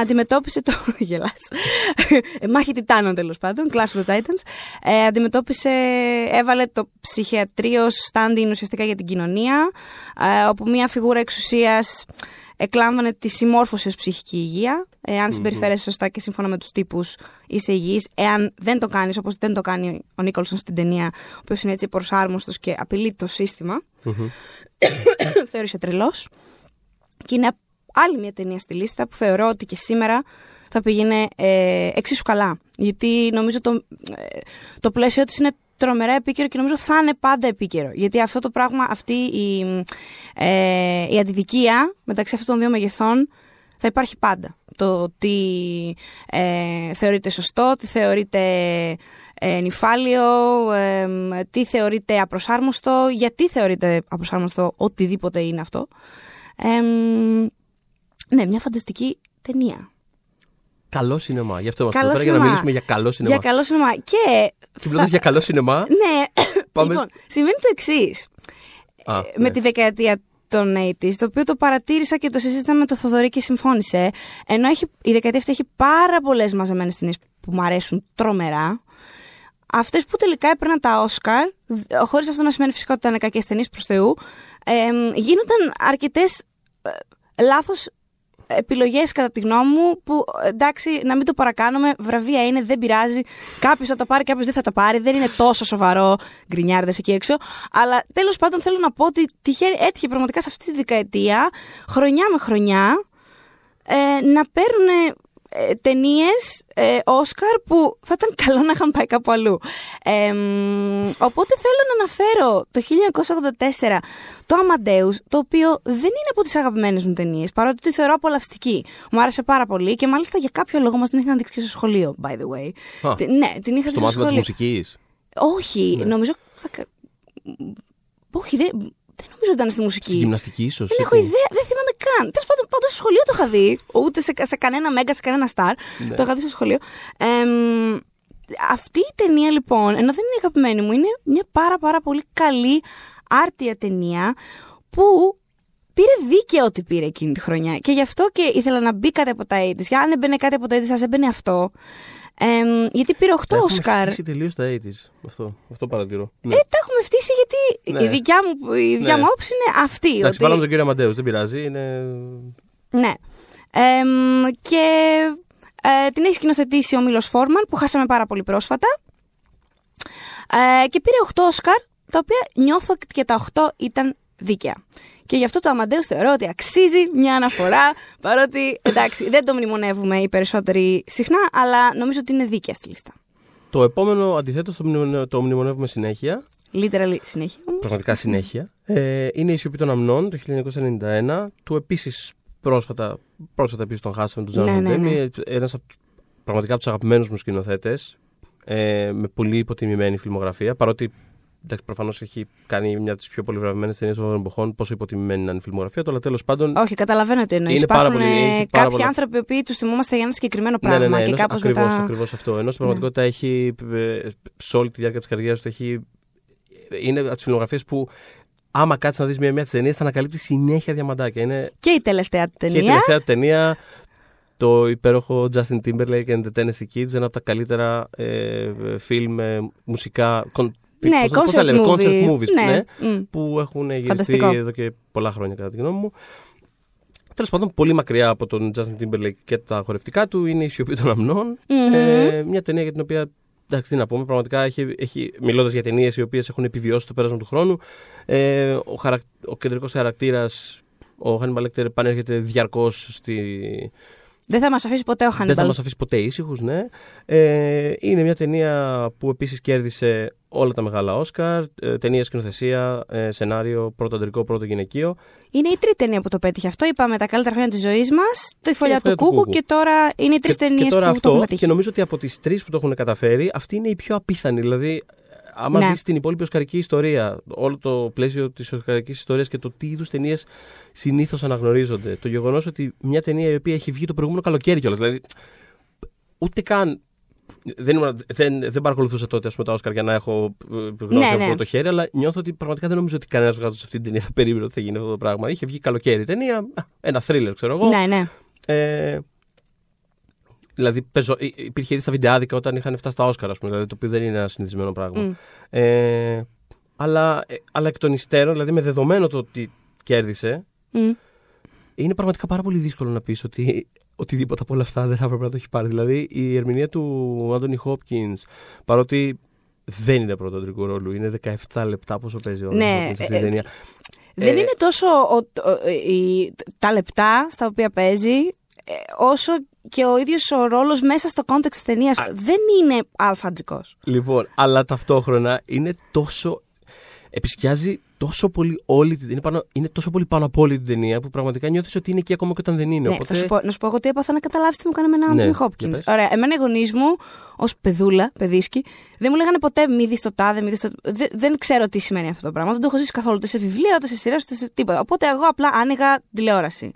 Αντιμετώπισε το. Γελάς. Μάχη Τιτάνων, τέλος πάντων. Clash of the Titans. Έβαλε το ψυχιατρίο stand-in ουσιαστικά για την κοινωνία, όπου μια φιγούρα εξουσίας εκλάμβανε τη συμμόρφωση ως ψυχική υγεία. Εάν συμπεριφέρεσαι σωστά και σύμφωνα με τους τύπους, είσαι υγιής. Εάν δεν το κάνεις, όπως δεν το κάνει ο Νίκολσον στην ταινία, ο οποίος είναι έτσι προσάρμοστος και απειλεί το σύστημα, θεώρησε τρελός. Και είναι άλλη μια ταινία στη λίστα που θεωρώ ότι και σήμερα θα πήγαινε εξίσου καλά. Γιατί νομίζω το πλαίσιο της είναι τρομερά επίκαιρο και νομίζω θα είναι πάντα επίκαιρο. Γιατί αυτό το πράγμα, αυτή η αντιδικία μεταξύ αυτών των δύο μεγεθών θα υπάρχει πάντα. Το ότι θεωρείται σωστό, τι θεωρείται νυφάλιο, τι θεωρείται απροσάρμοστο, γιατί θεωρείται απροσάρμοστο οτιδήποτε είναι αυτό. Ναι, μια φανταστική ταινία. Καλό σινεμά, γι' αυτό είμαστε εδώ για να μιλήσουμε για καλό σινεμά. Για καλό σινεμά και. Για καλό σινεμά. Ναι, λοιπόν, συμβαίνει το εξής. Με τη δεκαετία των 80's, το οποίο το παρατήρησα και το συζήτησα με τον Θοδωρή και συμφώνησε. Ενώ η δεκαετία αυτή έχει πάρα πολλές μαζεμένες ταινίες που μου αρέσουν τρομερά. Αυτές που τελικά έπαιρναν τα Όσκαρ, χωρίς αυτό να σημαίνει φυσικά ότι ήταν κακές ταινίες προς Θεού, γίνονταν αρκετές λάθος επιλογές κατά τη γνώμη μου, που εντάξει, να μην το παρακάνουμε, βραβεία είναι, δεν πειράζει, κάποιος θα τα πάρει, κάποιος δεν θα τα πάρει, δεν είναι τόσο σοβαρό, γκρινιάρδες εκεί έξω, αλλά τέλος πάντων θέλω να πω ότι έτυχε πραγματικά σε αυτή τη δεκαετία, χρονιά με χρονιά, να παίρνουν ταινίες Όσκαρ που θα ήταν καλό να είχαν πάει κάπου αλλού. Οπότε θέλω να αναφέρω το 1984 το Amadeus, το οποίο δεν είναι από τις αγαπημένες μου ταινίες, παρότι τη θεωρώ απολαυστική. Μου άρεσε πάρα πολύ και μάλιστα για κάποιο λόγο μας την είχαν δείξει και στο σχολείο, by the way. Ναι, την είχα δείξει στο σχολείο. Στο μάθημα της μουσικής. Όχι, ναι. Νομίζω... Όχι, δεν νομίζω ότι ήταν στη μουσική. Στη γυμναστική ίσως. Δεν έχω ιδέα, δεν θυμάμαι καν. Τέλος πάντων, πάντως στο σχολείο το είχα δει. Ούτε σε κανένα μέγκα, σε κανένα στάρ. Ναι. Το είχα δει στο σχολείο. Αυτή η ταινία λοιπόν, ενώ δεν είναι η αγαπημένη μου, είναι μια πάρα πολύ καλή άρτια ταινία που πήρε δίκαιο ότι πήρε εκείνη τη χρονιά. Και γι' αυτό και ήθελα να μπει κάτι από τα 80's. Και αν έμπαινε κάτι από τα 80's, ας έμπαινε αυτό. Γιατί πήρε 8 Όσκαρ. Έχουμε φτύσει τελείως τα 80's. Αυτό παρατηρώ. Ναι. Τα έχουμε φτύσει γιατί ναι. η δικιά μου όψη είναι αυτή. Εντάξει, ότι... βάλαμε τον κύριο Αμαντέους, δεν πειράζει. Είναι... Ναι. Και την έχει σκηνοθετήσει ο Μίλος Φόρμαν, που χάσαμε πάρα πολύ πρόσφατα. Και πήρε 8 Όσκαρ, τα οποία νιώθω και τα 8 ήταν δίκαια. Και γι' αυτό το Αμαντέους θεωρώ ότι αξίζει μια αναφορά, παρότι εντάξει δεν το μνημονεύουμε οι περισσότεροι συχνά, αλλά νομίζω ότι είναι δίκαια στη λίστα. Το επόμενο αντιθέτως το μνημονεύουμε συνέχεια. Literally συνέχεια όμως. Πραγματικά συνέχεια. Είναι η Σιωπή των Αμνών το 1991, του επίσης πρόσφατα επίσης τον χάσαμε, τον Τζαν Μοντέμι, ένας πραγματικά από τους αγαπημένους μου σκηνοθέτες, με πολύ υποτιμημένη φιλμογραφία, παρότι... Εντάξει, προφανώς έχει κάνει μια από τις πιο πολύ βραβευμένες ταινίες των εποχών. Πόσο υποτιμημένη ήταν η φιλμογραφία του, αλλά τέλος πάντων. Όχι, καταλαβαίνω τι εννοείς. Υπάρχουν κάποιοι άνθρωποι που τους θυμόμαστε για ένα συγκεκριμένο πράγμα. Ναι, και κάπως ακριβώς, μετά... ακριβώς αυτό. Ενώ στην πραγματικότητα έχει, σε όλη τη διάρκεια της καριέρας του, έχει... είναι από τις φιλμογραφίες που. Άμα κάτσεις να δεις μια της ταινίας, θα ανακαλύπτει συνέχεια διαμαντάκια. Είναι... Και η τελευταία ταινία. Το υπέροχο Justin Timberlake and the Tennessee Kids, ένα από τα καλύτερα φιλμ μουσικά. Ναι, concert movies, που έχουν γυριστεί εδώ και πολλά χρόνια κατά τη γνώμη μου. Τέλος πάντων, πολύ μακριά από τον Justin Timberlake και τα χορευτικά του είναι η Σιωπή των Αμνών. Mm-hmm. Μια ταινία για την οποία, εντάξει, τι να πούμε, πραγματικά έχει μιλώντας για ταινίες οι οποίες έχουν επιβιώσει το πέρασμα του χρόνου. Ο κεντρικός χαρακτήρας, ο Hannibal Lecter, πανέρχεται διαρκώς στη... Δεν θα μας αφήσει ποτέ ο Hannibal. Δεν θα μας αφήσει ποτέ ήσυχους, ναι. Είναι μια ταινία που επίσης κέρδισε όλα τα μεγάλα Όσκαρ. Ταινία, σκηνοθεσία, σενάριο, πρώτο αντρικό, πρώτο γυναικείο. Είναι η τρίτη ταινία που το πέτυχε αυτό. Είπαμε τα καλύτερα χρόνια της ζωής μας, τη Φωλιά του Κούκου, και τώρα είναι οι τρεις ταινίες που αυτό, το έχουν πετύχει. Και νομίζω ότι από τις τρεις που το έχουν καταφέρει, αυτή είναι η πιο απίθανη. Δηλαδή, άμα δεις την υπόλοιπη οσκαρική ιστορία, όλο το πλαίσιο της οσκαρικής ιστορίας και το τι είδους ταινίες συνήθως αναγνωρίζονται. Το γεγονός ότι μια ταινία η οποία έχει βγει το προηγούμενο καλοκαίρι κιόλας. Δηλαδή, ούτε καν. Δεν παρακολουθούσα τότε, ας πούμε, τα Όσκαρ για να έχω γνώση από το χέρι, αλλά νιώθω ότι πραγματικά δεν νομίζω ότι κανένας βγάζοντας σε αυτή την ταινία θα περίμενε ότι θα γίνει αυτό το πράγμα. Είχε βγει καλοκαίρι ταινία, ένα θρίλερ, ξέρω εγώ. Δηλαδή υπήρχε ήδη στα βιντεάδικα όταν είχαν φτάσει τα Όσκαρ, ας πούμε, δηλαδή, το οποίο δεν είναι ένα συνηθισμένο πράγμα. Αλλά εκ των υστέρων, δηλαδή με δεδομένο το ότι κέρδισε, είναι πραγματικά πάρα πολύ δύσκολο να πεις ότι. Οτιδήποτε από όλα αυτά δεν θα έπρεπε να το έχει πάρει. Δηλαδή η ερμηνεία του Άντονι Χόπκινς, παρότι δεν είναι πρωτοαντρικού ρόλου, είναι 17 λεπτά πόσο παίζει ο Χόπκινς αυτή την ταινία. Δεν είναι τόσο τα λεπτά στα οποία παίζει, όσο και ο ίδιος ο ρόλος μέσα στο context της ταινίας. Δεν είναι αλφαντρικός. Λοιπόν, αλλά ταυτόχρονα είναι τόσο... επισκιάζει τόσο πολύ όλη την ταινία. Είναι τόσο πολύ πάνω από όλη την ταινία που πραγματικά νιώθεις ότι είναι εκεί ακόμα και όταν δεν είναι. Ναι, οπότε... να σου πω εγώ τι έπαθα να καταλάβεις τι μου έκανε με έναν Άντρι Χόπκινς. Ωραία, εμένα οι γονείς μου, ως παιδούλα, παιδίσκη, δεν μου λέγανε ποτέ μη δεις το τάδε, μη δεις το. Δεν ξέρω τι σημαίνει αυτό το πράγμα. Δεν το έχω ζήσει καθόλου, ούτε σε βιβλία, ούτε σε σειρές, ούτε σε τίποτα. Οπότε εγώ απλά άνοιγα τηλεόραση.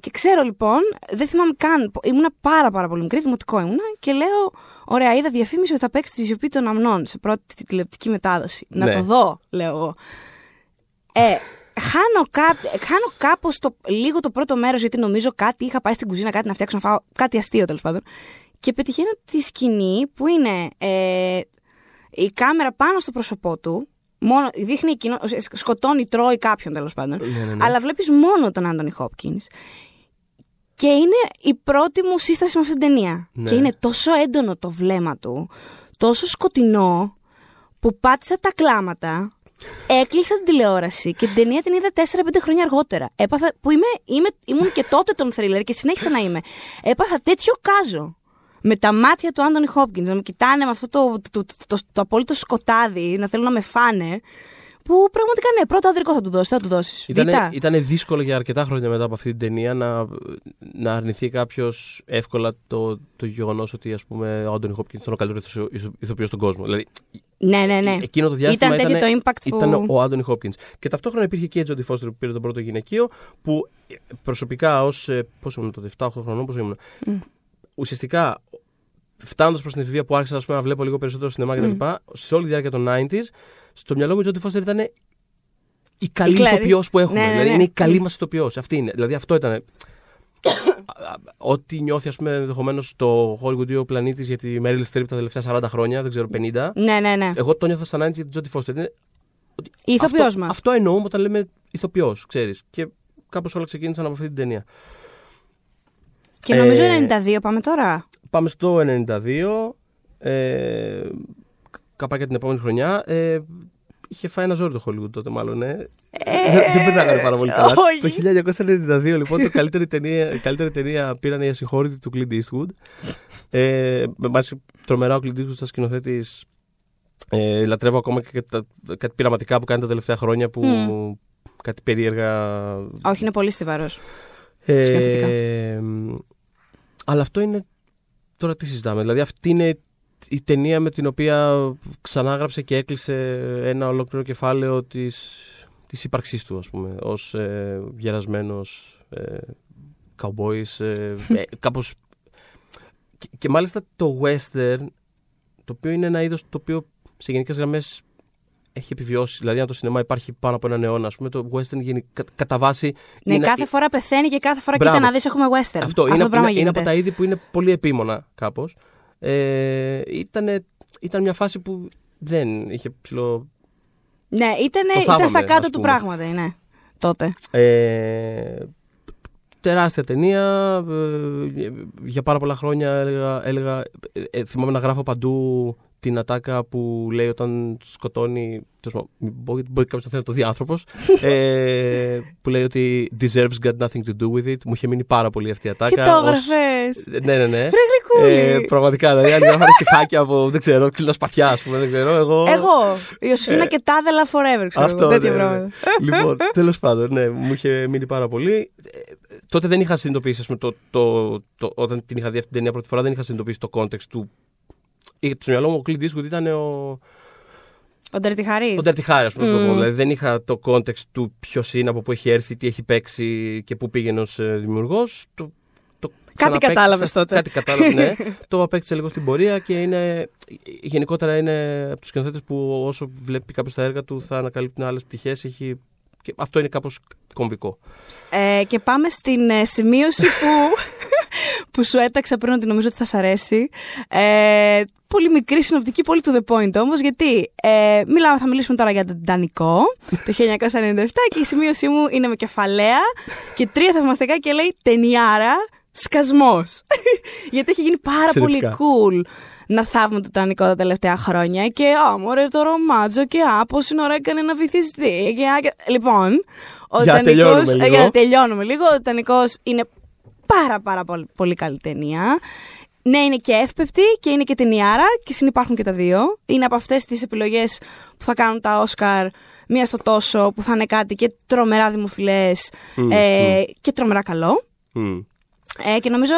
Και ξέρω λοιπόν, δεν θυμάμαι καν. Ήμουνα πάρα πολύ μικρή, δημοτικό ήμουνα και λέω. Ωραία, είδα διαφήμιση ότι θα παίξει τη Σιωπή των Αμνών σε πρώτη τηλεοπτική μετάδοση. Ναι. Να το δω, λέω εγώ. Χάνω κάπως λίγο το πρώτο μέρος, γιατί νομίζω κάτι είχα πάει στην κουζίνα, κάτι να φτιάξω, να φάω, κάτι αστείο τέλος πάντων. Και πετυχαίνω τη σκηνή που είναι η κάμερα πάνω στο πρόσωπό του. Μόνο, δείχνει εκείνο, σκοτώνει, τρώει κάποιον τέλος πάντων. Ναι. Αλλά βλέπεις μόνο τον Άντονι Χόπκινς. Και είναι η πρώτη μου σύσταση με αυτήν την ταινία. Ναι. Και είναι τόσο έντονο το βλέμμα του, τόσο σκοτεινό, που πάτησα τα κλάματα Έκλεισα την τηλεόραση και την ταινία την είδα 4-5 χρόνια αργότερα. Έπαθα, που ήμουν και τότε τον θρίλερ και συνέχισα να είμαι. Έπαθα τέτοιο κάζο. Με τα μάτια του Άντονι Χόπκινς να με κοιτάνε με αυτό το απόλυτο σκοτάδι, να θέλουν να με φάνε. Που πραγματικά ναι, πρώτο άντρικο θα του δώσει, θα του δώσει. Ήταν δύσκολο για αρκετά χρόνια μετά από αυτή την ταινία να αρνηθεί κάποιος εύκολα το γεγονός ότι, ας πούμε, ο Άντονι Χόπκινς ήταν ο καλύτερος ηθοποιός στον κόσμο. Δηλαδή, ναι. Εκείνο το διάστημα ήταν τέτοιο το impact που ήταν ο Άντονι Χόπκινς. Και ταυτόχρονα υπήρχε και η Τζόντι Φώστερ που πήρε τον πρώτο γυναικείο, που προσωπικά ως. Πόσο ήμουν τότε, 7-8 χρονών, πόσο ήμουν. Ουσιαστικά, φτάνοντας προς την εφηβεία που άρχισα, ας πούμε, να βλέπω λίγο περισσότερο σινεμά κτλ., σε όλη τη διάρκεια των 90s, στο μυαλό μου η Τζόντι Φώστερ ήταν η καλή ηθοποιός που έχουμε. Δηλαδή, είναι η καλή μας ηθοποιός. Αυτή είναι. Δηλαδή, αυτό ήταν. Ό,τι νιώθει, ας πούμε, ενδεχομένως το Hollywood ο πλανήτης για τη Meryl Streep τα τελευταία 40 χρόνια, δεν ξέρω, 50. Ναι. Εγώ το νιώθω στα 90s για την Τζόντι Φώστερ. Η ηθοποιός μας. Αυτό εννοούμε όταν λέμε ηθοποιός, ξέρεις. Και κάπως όλα ξεκίνησαν από αυτή την ταινία. Και νομίζω 92, πάμε τώρα. Πάμε στο 92, καπάκια την επόμενη χρονιά. Είχε φάει ένα ζόρι το Hollywood τότε μάλλον, δεν πετάγανε πάρα πολύ καλά. Το 1992 λοιπόν, η καλύτερη ταινία πήραν οι ασυγχώρητοι του Clint Eastwood. Μάλιστα τρομερά ο Clint Eastwood σαν σκηνοθέτης. Λατρεύω ακόμα και κάτι πειραματικά που κάνει τα τελευταία χρόνια που κάτι περίεργα... Όχι, είναι πολύ στιβαρός. Αλλά αυτό είναι. Τώρα τι συζητάμε. Δηλαδή, αυτή είναι η ταινία με την οποία ξανάγραψε και έκλεισε ένα ολόκληρο κεφάλαιο της ύπαρξής του, ας πούμε, ως γερασμένος cowboys. Κάπως. Και μάλιστα το western, το οποίο είναι ένα είδος το οποίο σε γενικές γραμμές έχει επιβιώσει. Δηλαδή, αν το σινεμά υπάρχει πάνω από έναν αιώνα, ας πούμε, το western κατά βάση. Ναι, είναι... κάθε φορά πεθαίνει και κάθε φορά κοίτα να δεις, έχουμε western. Αυτό είναι από τα είδη που είναι πολύ επίμονα, κάπως. Ήταν μια φάση που δεν είχε ψηλό. Ναι, ήταν στα κάτω του πράγματα, ναι, τότε. Τεράστια ταινία. Για πάρα πολλά χρόνια έλεγα, θυμάμαι να γράφω παντού. Την ατάκα που λέει όταν σκοτώνει. Μπορεί κάποιος να θέλει να το δει άνθρωπος. Που λέει ότι deserves got nothing to do with it. Μου είχε μείνει πάρα πολύ αυτή η ατάκα. Και το έγραφες. Ναι. Πραγματικά, δηλαδή, αν γράφανε στιχάκια από, δεν ξέρω, ξύλα σπαθιά, ας πούμε. Δεν ξέρω, εγώ. Ιωσήφη και τάδελα forever, ξέρω. Αυτό, τέτοια πράγματα. Λοιπόν, τέλος πάντων, ναι, μου είχε μείνει πάρα πολύ. Τότε δεν είχα συνειδητοποιήσει, ας πούμε, όταν την είχα δει αυτή την ταινία πρώτη φορά, δεν είχα συνειδητοποιήσει το context του. Στο μυαλό μου ο Clint Eastwood ήταν ο Ντερτιχάρη. Ο Ντερτιχάρη, ας πούμε. Δηλαδή δεν είχα το context του ποιος είναι, από πού έχει έρθει, τι έχει παίξει και πού πήγαινε ως δημιουργός. Κάτι κατάλαβες τότε. Κάτι κατάλαβα, ναι. Το απέκτησε λίγο στην πορεία και γενικότερα είναι από τους σκηνοθέτες που όσο βλέπει κάποιος τα έργα του θα ανακαλύπτουν άλλες πτυχές. Και αυτό είναι κάπως κομβικό. Και πάμε στην σημείωση που σου έταξα πριν, ότι νομίζω ότι θα σ' αρέσει. Πολύ μικρή συνοπτική, πολύ to the point όμως, γιατί θα μιλήσουμε τώρα για τον Τιτανικό το 1997 και η σημείωσή μου είναι με κεφαλαία και 3 θαυμαστικά και λέει ταινιάρα, σκασμός. Γιατί έχει γίνει πάρα πολύ cool να θαύμα το Τιτανικό τα τελευταία χρόνια και μωρέ το ρομάτζο και πώς είναι ωραία, έκανε να βυθιστεί. Λοιπόν, για να τελειώνουμε λίγο, ο Τιτανικός είναι πάρα πολύ καλή ταινία. Ναι, είναι και εύπεπτη και είναι και ταινιάρα και συνυπάρχουν και τα δύο. Είναι από αυτές τις επιλογές που θα κάνουν τα Όσκαρ μία στο τόσο, που θα είναι κάτι και τρομερά δημοφιλές και τρομερά καλό. Και νομίζω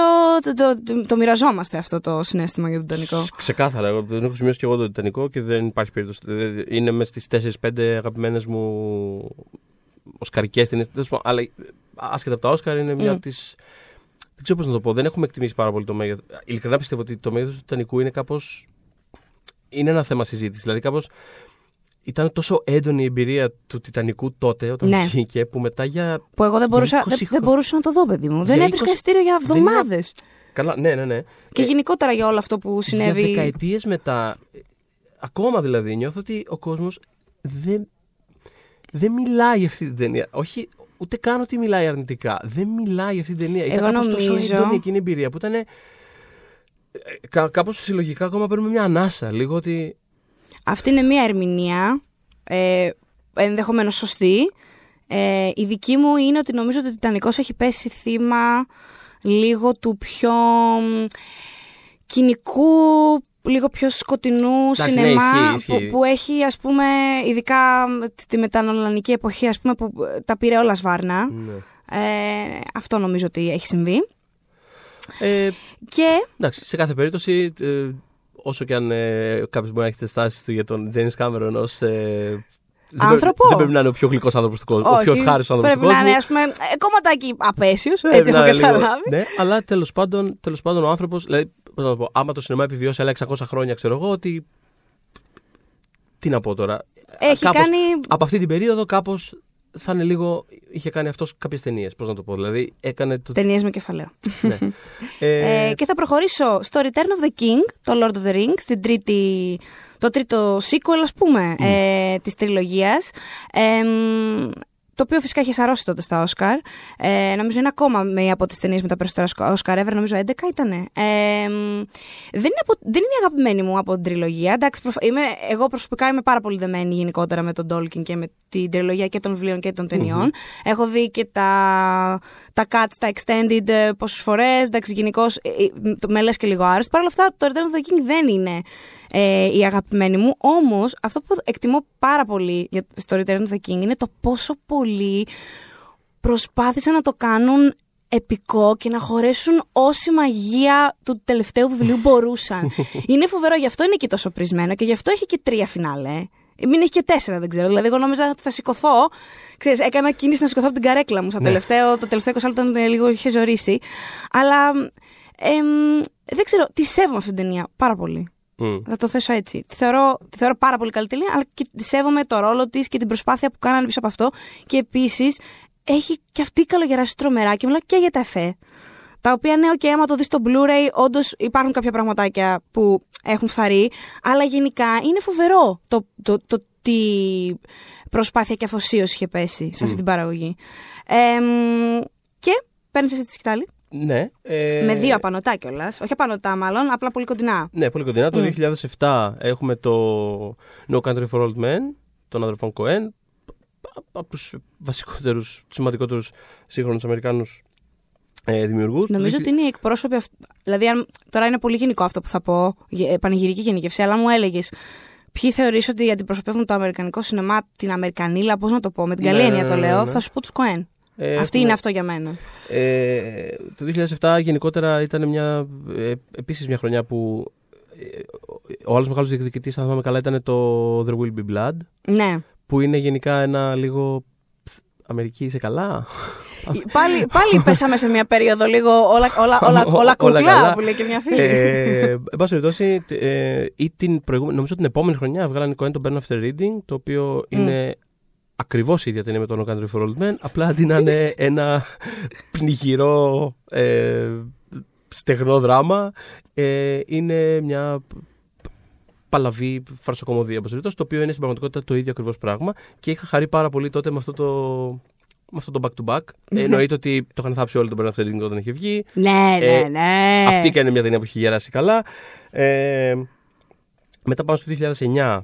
το μοιραζόμαστε αυτό το συναίσθημα για τον Τιτανικό. Ξεκάθαρα. Εγώ δεν έχω σημειώσει και εγώ τον Τιτανικό και δεν υπάρχει περίπτωση. Είναι μες στις 4-5 αγαπημένες μου οσκαρικές ταινίες. Αλλά άσχετα από τα Όσκαρ είναι μία από τις. Δεν ξέρω πώς να το πω. Δεν έχουμε εκτιμήσει πάρα πολύ το μέγεθος. Ειλικρινά πιστεύω ότι το μέγεθος του Τιτανικού είναι κάπως. Είναι ένα θέμα συζήτησης. Δηλαδή, κάπως ήταν τόσο έντονη η εμπειρία του Τιτανικού τότε, όταν βγήκε, που μετά για. Που εγώ δεν μπορούσα να το δω, παιδί μου. Δεν έβρισκα εισιτήριο για εβδομάδες. Καλά, ναι. Και γενικότερα για όλο αυτό που συνέβη. Για δεκαετίες μετά. Ακόμα δηλαδή νιώθω ότι ο κόσμος δεν μιλάει αυτή την ταινία. Όχι. Ούτε καν ότι μιλάει αρνητικά. Δεν μιλάει αυτή την ταινία. Ήταν κάπως τόσο έντονη εκείνη η εμπειρία που ήταν. Κάπως συλλογικά ακόμα παίρνουμε μια ανάσα λίγο ότι. Αυτή είναι μια ερμηνεία ενδεχομένως σωστή. Η δική μου είναι ότι νομίζω ότι ο Τιτανικός έχει πέσει θύμα λίγο του πιο κοινικού, λίγο πιο σκοτεινού σινεμά που έχει, ας πούμε, ειδικά τη μετανολανική εποχή, ας πούμε, που τα πήρε όλα σβάρνα. Ναι. Αυτό νομίζω ότι έχει συμβεί. Και... Εντάξει, σε κάθε περίπτωση, όσο και αν κάποιος μπορεί να έχει τις στάσεις του για τον James Cameron ως... άνθρωπο. Δεν πρέπει να είναι ο πιο γλυκός άνθρωπος του κόσμου. Όχι, ο πιο ευχάριστος άνθρωπος του κόσμου. Πρέπει να είναι, ας πούμε, κομματάκι απέσιος. Έτσι έχω καταλάβει. Ναι, αλλά τέλος πάντων ο άνθρωπος. Δηλαδή, πώς να το πω, άμα το σινεμά επιβιώσει άλλα 600 χρόνια, ξέρω εγώ ότι. Τι να πω τώρα. Έχει κάπως, κάνει. Από αυτή την περίοδο κάπως θα είναι λίγο. Είχε κάνει αυτός κάποιες ταινίες. Πώς να το πω. Δηλαδή, έκανε το... Ταινίες με κεφαλαίο. Ναι. Και θα προχωρήσω στο Return of the King, το Lord of the Rings, την τρίτη. Το τρίτο sequel, ας πούμε, της τριλογίας, το οποίο φυσικά είχε σαρώσει τότε στα Όσκαρ. Νομίζω είναι ακόμα μία από τις ταινίες με τα περισσότερα Όσκαρ ever, νομίζω 11 ήτανε. Δεν είναι η αγαπημένη μου από την τριλογία. Εντάξει, εγώ προσωπικά είμαι πάρα πολύ δεμένη γενικότερα με τον Tolkien και με την τριλογία και των βιβλίων και των ταινιών. Mm-hmm. Έχω δει και τα cuts, τα extended πόσες φορές. Εντάξει, γενικώς με λες και λίγο άρρωστη. Παρ' όλα αυτά, το Return of the King δεν είναι... η αγαπημένη μου, όμως αυτό που εκτιμώ πάρα πολύ στο Return of the King είναι το πόσο πολύ προσπάθησαν να το κάνουν επικό και να χωρέσουν όση μαγεία του τελευταίου βιβλίου μπορούσαν. Είναι φοβερό, γι' αυτό είναι και τόσο πρισμένο και γι' αυτό έχει και 3 φινάλε. Μην έχει και 4, δεν ξέρω. Δηλαδή, εγώ νόμιζα ότι θα σηκωθώ. Ξέρεις, έκανα κίνηση να σηκωθώ από την καρέκλα μου. Το τελευταίο 20 λεπτό ήταν λίγο, είχε ζωρίσει. Αλλά δεν ξέρω, τη σέβομαι αυτή την ταινία πάρα πολύ. Θα το θέσω έτσι. Τη θεωρώ πάρα πολύ καλή ταινία, αλλά και τη σέβομαι το ρόλο της και την προσπάθεια που κάνανε πίσω από αυτό. Και επίσης έχει και αυτή καλογεράσει τρομερά και μιλάω και για τα εφέ. Τα οποία ναι, και άμα το δεις στο Blu-ray, όντως υπάρχουν κάποια πραγματάκια που έχουν φθαρεί, αλλά γενικά είναι φοβερό το τι προσπάθεια και αφοσίωση είχε πέσει σε αυτή την παραγωγή. Και παίρνεις εσύ τη σκητάλη. Ναι, με 2 απανωτά κιόλας. Όχι απανωτά, μάλλον, απλά πολύ κοντινά. Ναι, πολύ κοντινά. Το 2007 έχουμε το No Country for Old Men των αδερφών Κοέν, από τους βασικότερους, τους σημαντικότερους σύγχρονους Αμερικάνους δημιουργούς. Νομίζω ότι είναι οι εκπρόσωποι. Δηλαδή, τώρα είναι πολύ γενικό αυτό που θα πω, πανηγυρική γενικευσία, αλλά μου έλεγες ποιοι θεωρείς ότι αντιπροσωπεύουν το αμερικανικό σινεμά, την Αμερικανίλα, πώς να το πω, με την καλή έννοια το λέω, θα σου πω τους Κοέν. Αυτή είναι αυτό για μένα. Το 2007 γενικότερα ήταν επίσης μια χρονιά που ο άλλος μεγάλος διεκδικητής, αν θυμάμαι καλά, ήταν το There Will Be Blood. Ναι. Που είναι γενικά ένα λίγο... Αμερική, είσαι καλά. Πάλι πέσαμε σε μια περίοδο λίγο όλα κουκλά, που λέει και μια φίλη. Εν πάση περιπτώσει, νομίζω την επόμενη χρονιά βγάλανε Cohen το Burn After Reading, το οποίο είναι... Ακριβώς η ίδια ταινία με το No Country for Old Men, απλά αντί να είναι ένα πνιγυρό στεγνό δράμα, είναι μια παλαβή φαρσοκομωδία, το οποίο είναι στην πραγματικότητα το ίδιο ακριβώς πράγμα και είχα χαρεί πάρα πολύ τότε με αυτό το back-to-back. Εννοείται ότι το είχαν θάψει όλοι τον Burn After Reading όταν είχε βγει. Ναι. Αυτή και είναι μια ταινία που είχε γεράσει καλά. Μετά πάμε στο 2009...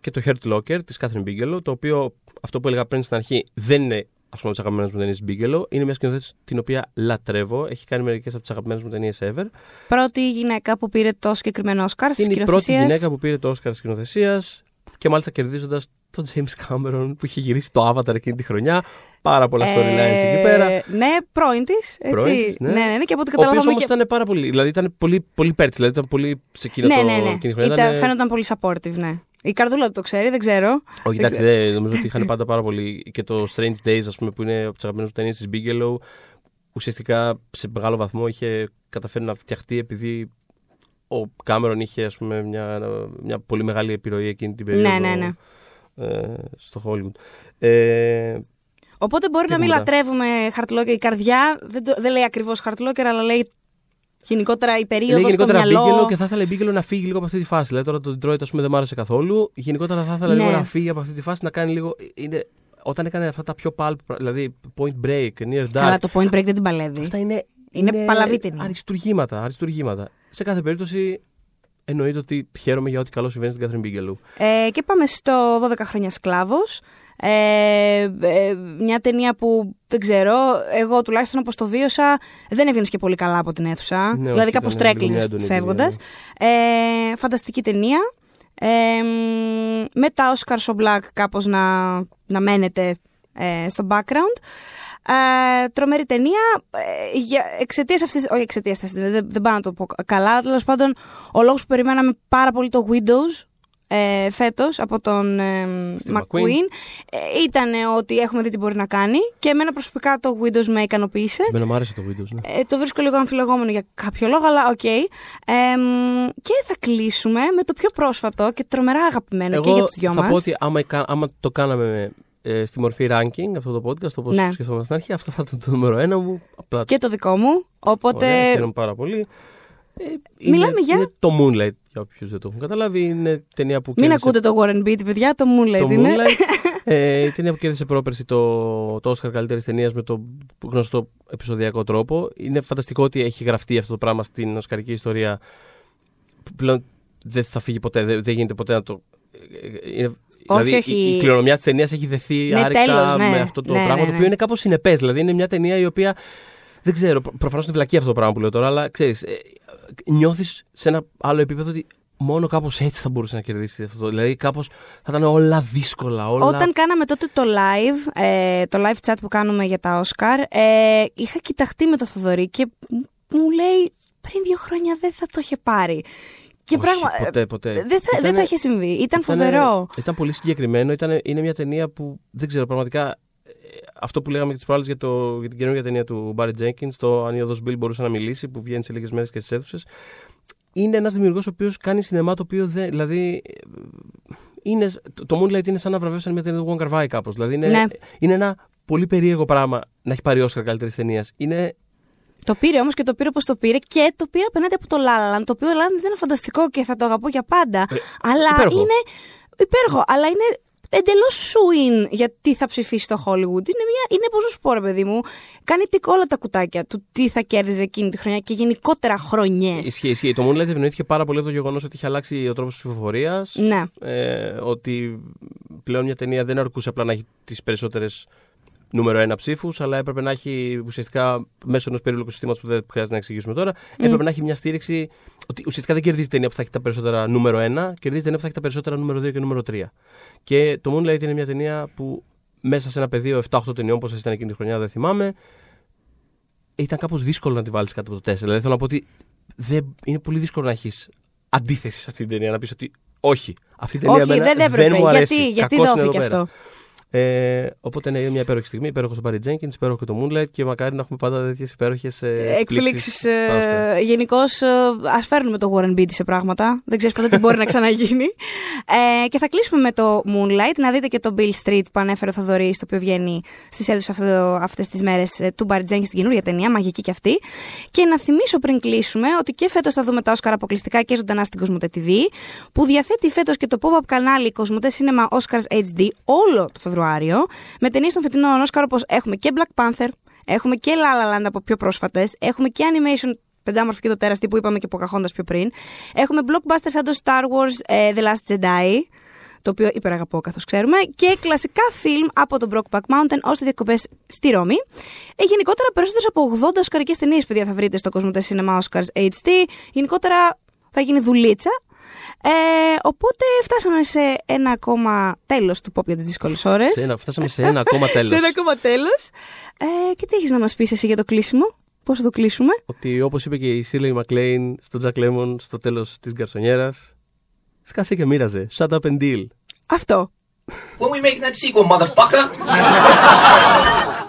και το Hurt Locker της Catherine Bigelow, το οποίο, αυτό που έλεγα πριν στην αρχή, δεν είναι, ας πούμε, από τις αγαπημένες μου ταινίες Bigelow. Είναι μια σκηνοθέτης την οποία λατρεύω. Έχει κάνει μερικές από τις αγαπημένες μου ταινίες ever. Πρώτη γυναίκα που πήρε το συγκεκριμένο Όσκαρ της σκηνοθεσίας. Είναι η πρώτη γυναίκα που πήρε το Όσκαρ της σκηνοθεσίας και μάλιστα κερδίζοντας τον James Cameron που είχε γυρίσει το Avatar εκείνη τη χρονιά. Πάρα πολλά storylines εκεί πέρα. Ναι, πρώην της. Ναι, και από ό,τι καταλαβαίνω. Όμως ήταν πάρα πολύ. Δηλαδή ήταν πολύ υπέρ, δηλαδή ήταν πολύ σε εκείνη τη χρονιά. Φαίνονταν πολύ supportive, ναι. Η καρδούλα το ξέρει, δεν ξέρω. Όχι, εντάξει, νομίζω ότι είχαν πάντα πάρα πολύ. Και το Strange Days, ας πούμε, που είναι από τις αγαπημένες ταινίες της Bigelow, ουσιαστικά σε μεγάλο βαθμό είχε καταφέρει να φτιαχτεί επειδή ο Κάμερον είχε, ας πούμε, μια πολύ μεγάλη επιρροή εκείνη την περίοδο. Ναι. Στο Hollywood. Οπότε μπορεί να μην λατρεύουμε χαρτλόκερ. Η καρδιά δεν λέει ακριβώς χαρτλόκερ, αλλά λέει γενικότερα η περίοδος στο μυαλό. Bigelow, και θα ήθελα η Bigelow να φύγει λίγο από αυτή τη φάση. Δηλαδή τώρα το Detroit, ας πούμε, δεν μ' άρεσε καθόλου. Γενικότερα θα ήθελα λίγο να φύγει από αυτή τη φάση, να κάνει λίγο... Είναι... Όταν έκανε αυτά τα πιο pulp, δηλαδή Point Break, Near Dark... Καλά, το Point Break δεν την παλεύει. Αυτά είναι παλαβή ταινία. Αριστουργήματα. Σε κάθε περίπτωση εννοείται ότι χαίρομαι για ό,τι καλό συμβαίνει στην Κάθριν Μπίγκελου. Και πάμε στο 12 χρόνια σκλάβος. Μια ταινία που δεν ξέρω, εγώ τουλάχιστον όπως το βίωσα, δεν έβγαινες και πολύ καλά από την αίθουσα. Ναι, δηλαδή κάπως τρέκλεις φεύγοντας. Φανταστική ταινία. Με τα Oscar Σομπλάκ κάπως να μένετε στο background. Τρομερή ταινία, εξαιτίας αυτής, όχι εξαιτίας αυτής, δεν πάω να το πω καλά, τέλος πάντων ο λόγος που περιμέναμε πάρα πολύ το Widows φέτος από τον McQueen ήταν ότι έχουμε δει τι μπορεί να κάνει, και εμένα προσωπικά το Widows με ικανοποίησε. Εμένα μου άρεσε το Widows, ναι. Το βρίσκω λίγο αμφιλεγόμενο για κάποιο λόγο, αλλά οκ. Και θα κλείσουμε με το πιο πρόσφατο και τρομερά αγαπημένο εγώ και για τους δυο μας. Εγώ θα πω ότι άμα το κάναμε στη μορφή ranking, αυτό το podcast, όπως ναι. σκεφτόμαστε στην αρχή, αυτό θα ήταν το νούμερο ένα μου. Απλά... Και το δικό μου. Οπότε. Χαίρομαι πάρα πολύ. Μιλάμε για. Είναι το Moonlight, για όποιους δεν το έχουν καταλάβει. Είναι ταινία που. Μην ακούτε το Warren Beat, παιδιά, το Moonlight το είναι. Moonlight, η ταινία που κέρδισε πρόπερση το Oscar καλύτερης ταινίας με τον γνωστό επεισοδιακό τρόπο. Είναι φανταστικό ότι έχει γραφτεί αυτό το πράγμα στην οσκαρική ιστορία. Πλέον δεν θα φύγει ποτέ, δεν γίνεται ποτέ να το. Είναι... Όχι, δηλαδή η κληρονομιά της ταινίας έχει δεθεί άρρηκτα τέλος, ναι. με αυτό το πράγμα, το οποίο είναι κάπως συνεπές. Δηλαδή είναι μια ταινία η οποία, δεν ξέρω, προφανώς είναι βλακή αυτό το πράγμα που λέω τώρα, αλλά ξέρεις, νιώθεις σε ένα άλλο επίπεδο ότι μόνο κάπως έτσι θα μπορούσε να κερδίσει αυτό. Δηλαδή κάπως θα ήταν όλα δύσκολα. Όλα... Όταν κάναμε τότε το live chat που κάνουμε για τα Oscar, είχα κοιταχτεί με το Θοδωρή και μου λέει πριν 2 χρόνια δεν θα το είχε πάρει. Και όχι, πράγμα, ποτέ. Δεν θα είχε συμβεί. Ήταν φοβερό. Ήταν πολύ συγκεκριμένο. Είναι μια ταινία που δεν ξέρω πραγματικά. Αυτό που λέγαμε και τις προάλλες για την καινούργια ταινία του Barry Jenkins, το «Αν η οδός Μπιλ μπορούσε να μιλήσει», που βγαίνει σε λίγες μέρες και στις αίθουσες. Είναι ένας δημιουργός ο οποίος κάνει σινεμά το οποίο δεν. Δηλαδή. Το Moonlight είναι σαν να βραβεύσαν μια ταινία του Wong Kar-wai κάπως. Δηλαδή είναι ένα πολύ περίεργο πράγμα να έχει πάρει Όσκαρ καλύτερης ταινίας. Το πήρε όμως και το πήρε όπως το πήρε, και το πήρε απέναντι από το La La Land, το οποίο La La Land ήταν φανταστικό και θα το αγαπώ για πάντα. Αλλά υπέροχο. Είναι υπέροχο, αλλά είναι εντελώς win για τι θα ψηφίσει το Hollywood. Είναι πώς να σου πω, ρε παιδί μου, κάνει όλα τα κουτάκια του τι θα κέρδιζε εκείνη τη χρονιά και γενικότερα χρονιές. Ισχύει. Το Moonlight ευνοήθηκε πάρα πολύ από το γεγονός ότι είχε αλλάξει ο τρόπος ψηφοφορίας. Ναι. Ότι πλέον μια ταινία δεν αρκούσε απλά να έχει τις περισσότερες. Νούμερο 1 ψήφους, αλλά έπρεπε να έχει ουσιαστικά μέσω ενός περίπλοκου συστήματος που δεν χρειάζεται να εξηγήσουμε τώρα. Έπρεπε να έχει μια στήριξη. Ότι ουσιαστικά δεν κερδίζει ταινία που θα έχει τα περισσότερα νούμερο 1, κερδίζει ταινία που θα έχει τα περισσότερα νούμερο 2 και νούμερο 3. Και το Moonlight είναι μια ταινία που μέσα σε ένα πεδίο 7-8 ταινιών, όπως ήταν εκείνη τη χρονιά, δεν θυμάμαι, ήταν κάπως δύσκολο να τη βάλεις κάτω από το 4. Δηλαδή θέλω να πω ότι είναι πολύ δύσκολο να έχεις αντίθεση σε αυτή την ταινία, να πεις ότι όχι, αυτή η ταινία δεν μου αρέσει. Γιατί δόθηκε αυτό. Οπότε είναι μια υπέροχη στιγμή, υπέροχος ο Barry Jenkins, υπέροχο και το Moonlight, και μακάρι να έχουμε πάντα τέτοιες υπέροχες εκπλήξεις. Γενικώς, ας φέρνουμε το Warren Beatty σε πράγματα. Δεν ξέρεις ποτέ τι μπορεί να ξαναγίνει. Και θα κλείσουμε με το Moonlight. Να δείτε και το Bill Street που ανέφερε ο Θοδωρής, το οποίο βγαίνει στις αίθουσες αυτές τις μέρες, του Barry Jenkins, την καινούργια ταινία, μαγική κι αυτή. Και να θυμίσω πριν κλείσουμε ότι και φέτος θα δούμε τα Oscar αποκλειστικά και ζωντανά στην Κοσμοτέ TV, που διαθέτει φέτος και το pop-up κανάλι Κοσμοτέ Cinema Oscars HD όλο το Φεβρουάριο. Με ταινίες των φετινών Όσκαρ, όπως έχουμε και Black Panther, έχουμε και La La Land από πιο πρόσφατες, έχουμε και Animation, πεντάμορφη και το τέρας, που είπαμε, και Pocahontas πιο πριν. Έχουμε blockbusters σαν το Star Wars The Last Jedi, το οποίο υπεραγαπώ καθώς ξέρουμε, και κλασικά φιλμ από τον Brokeback Mountain ως τις διακοπές στη Ρώμη. Γενικότερα περισσότερες από 80 οσκαρικές ταινίες, παιδιά, θα βρείτε στο Κοσμοτέ Cinema Oscars HD. Γενικότερα θα γίνει δουλίτσα. Οπότε φτάσαμε σε ένα ακόμα τέλος του pop για τις δύσκολες ώρες. Φτάσαμε σε ένα ακόμα τέλος. Και τι έχεις να μας πεις εσύ για το κλείσιμο, πώς θα το κλείσουμε? Ότι, όπως είπε και η Shirley MacLaine στο Jack Lemmon στο τέλος της Γκαρσονιέρας, σκάσε και μοίραζε. Shut up and deal. Αυτό. When we make that sequel, motherfucker.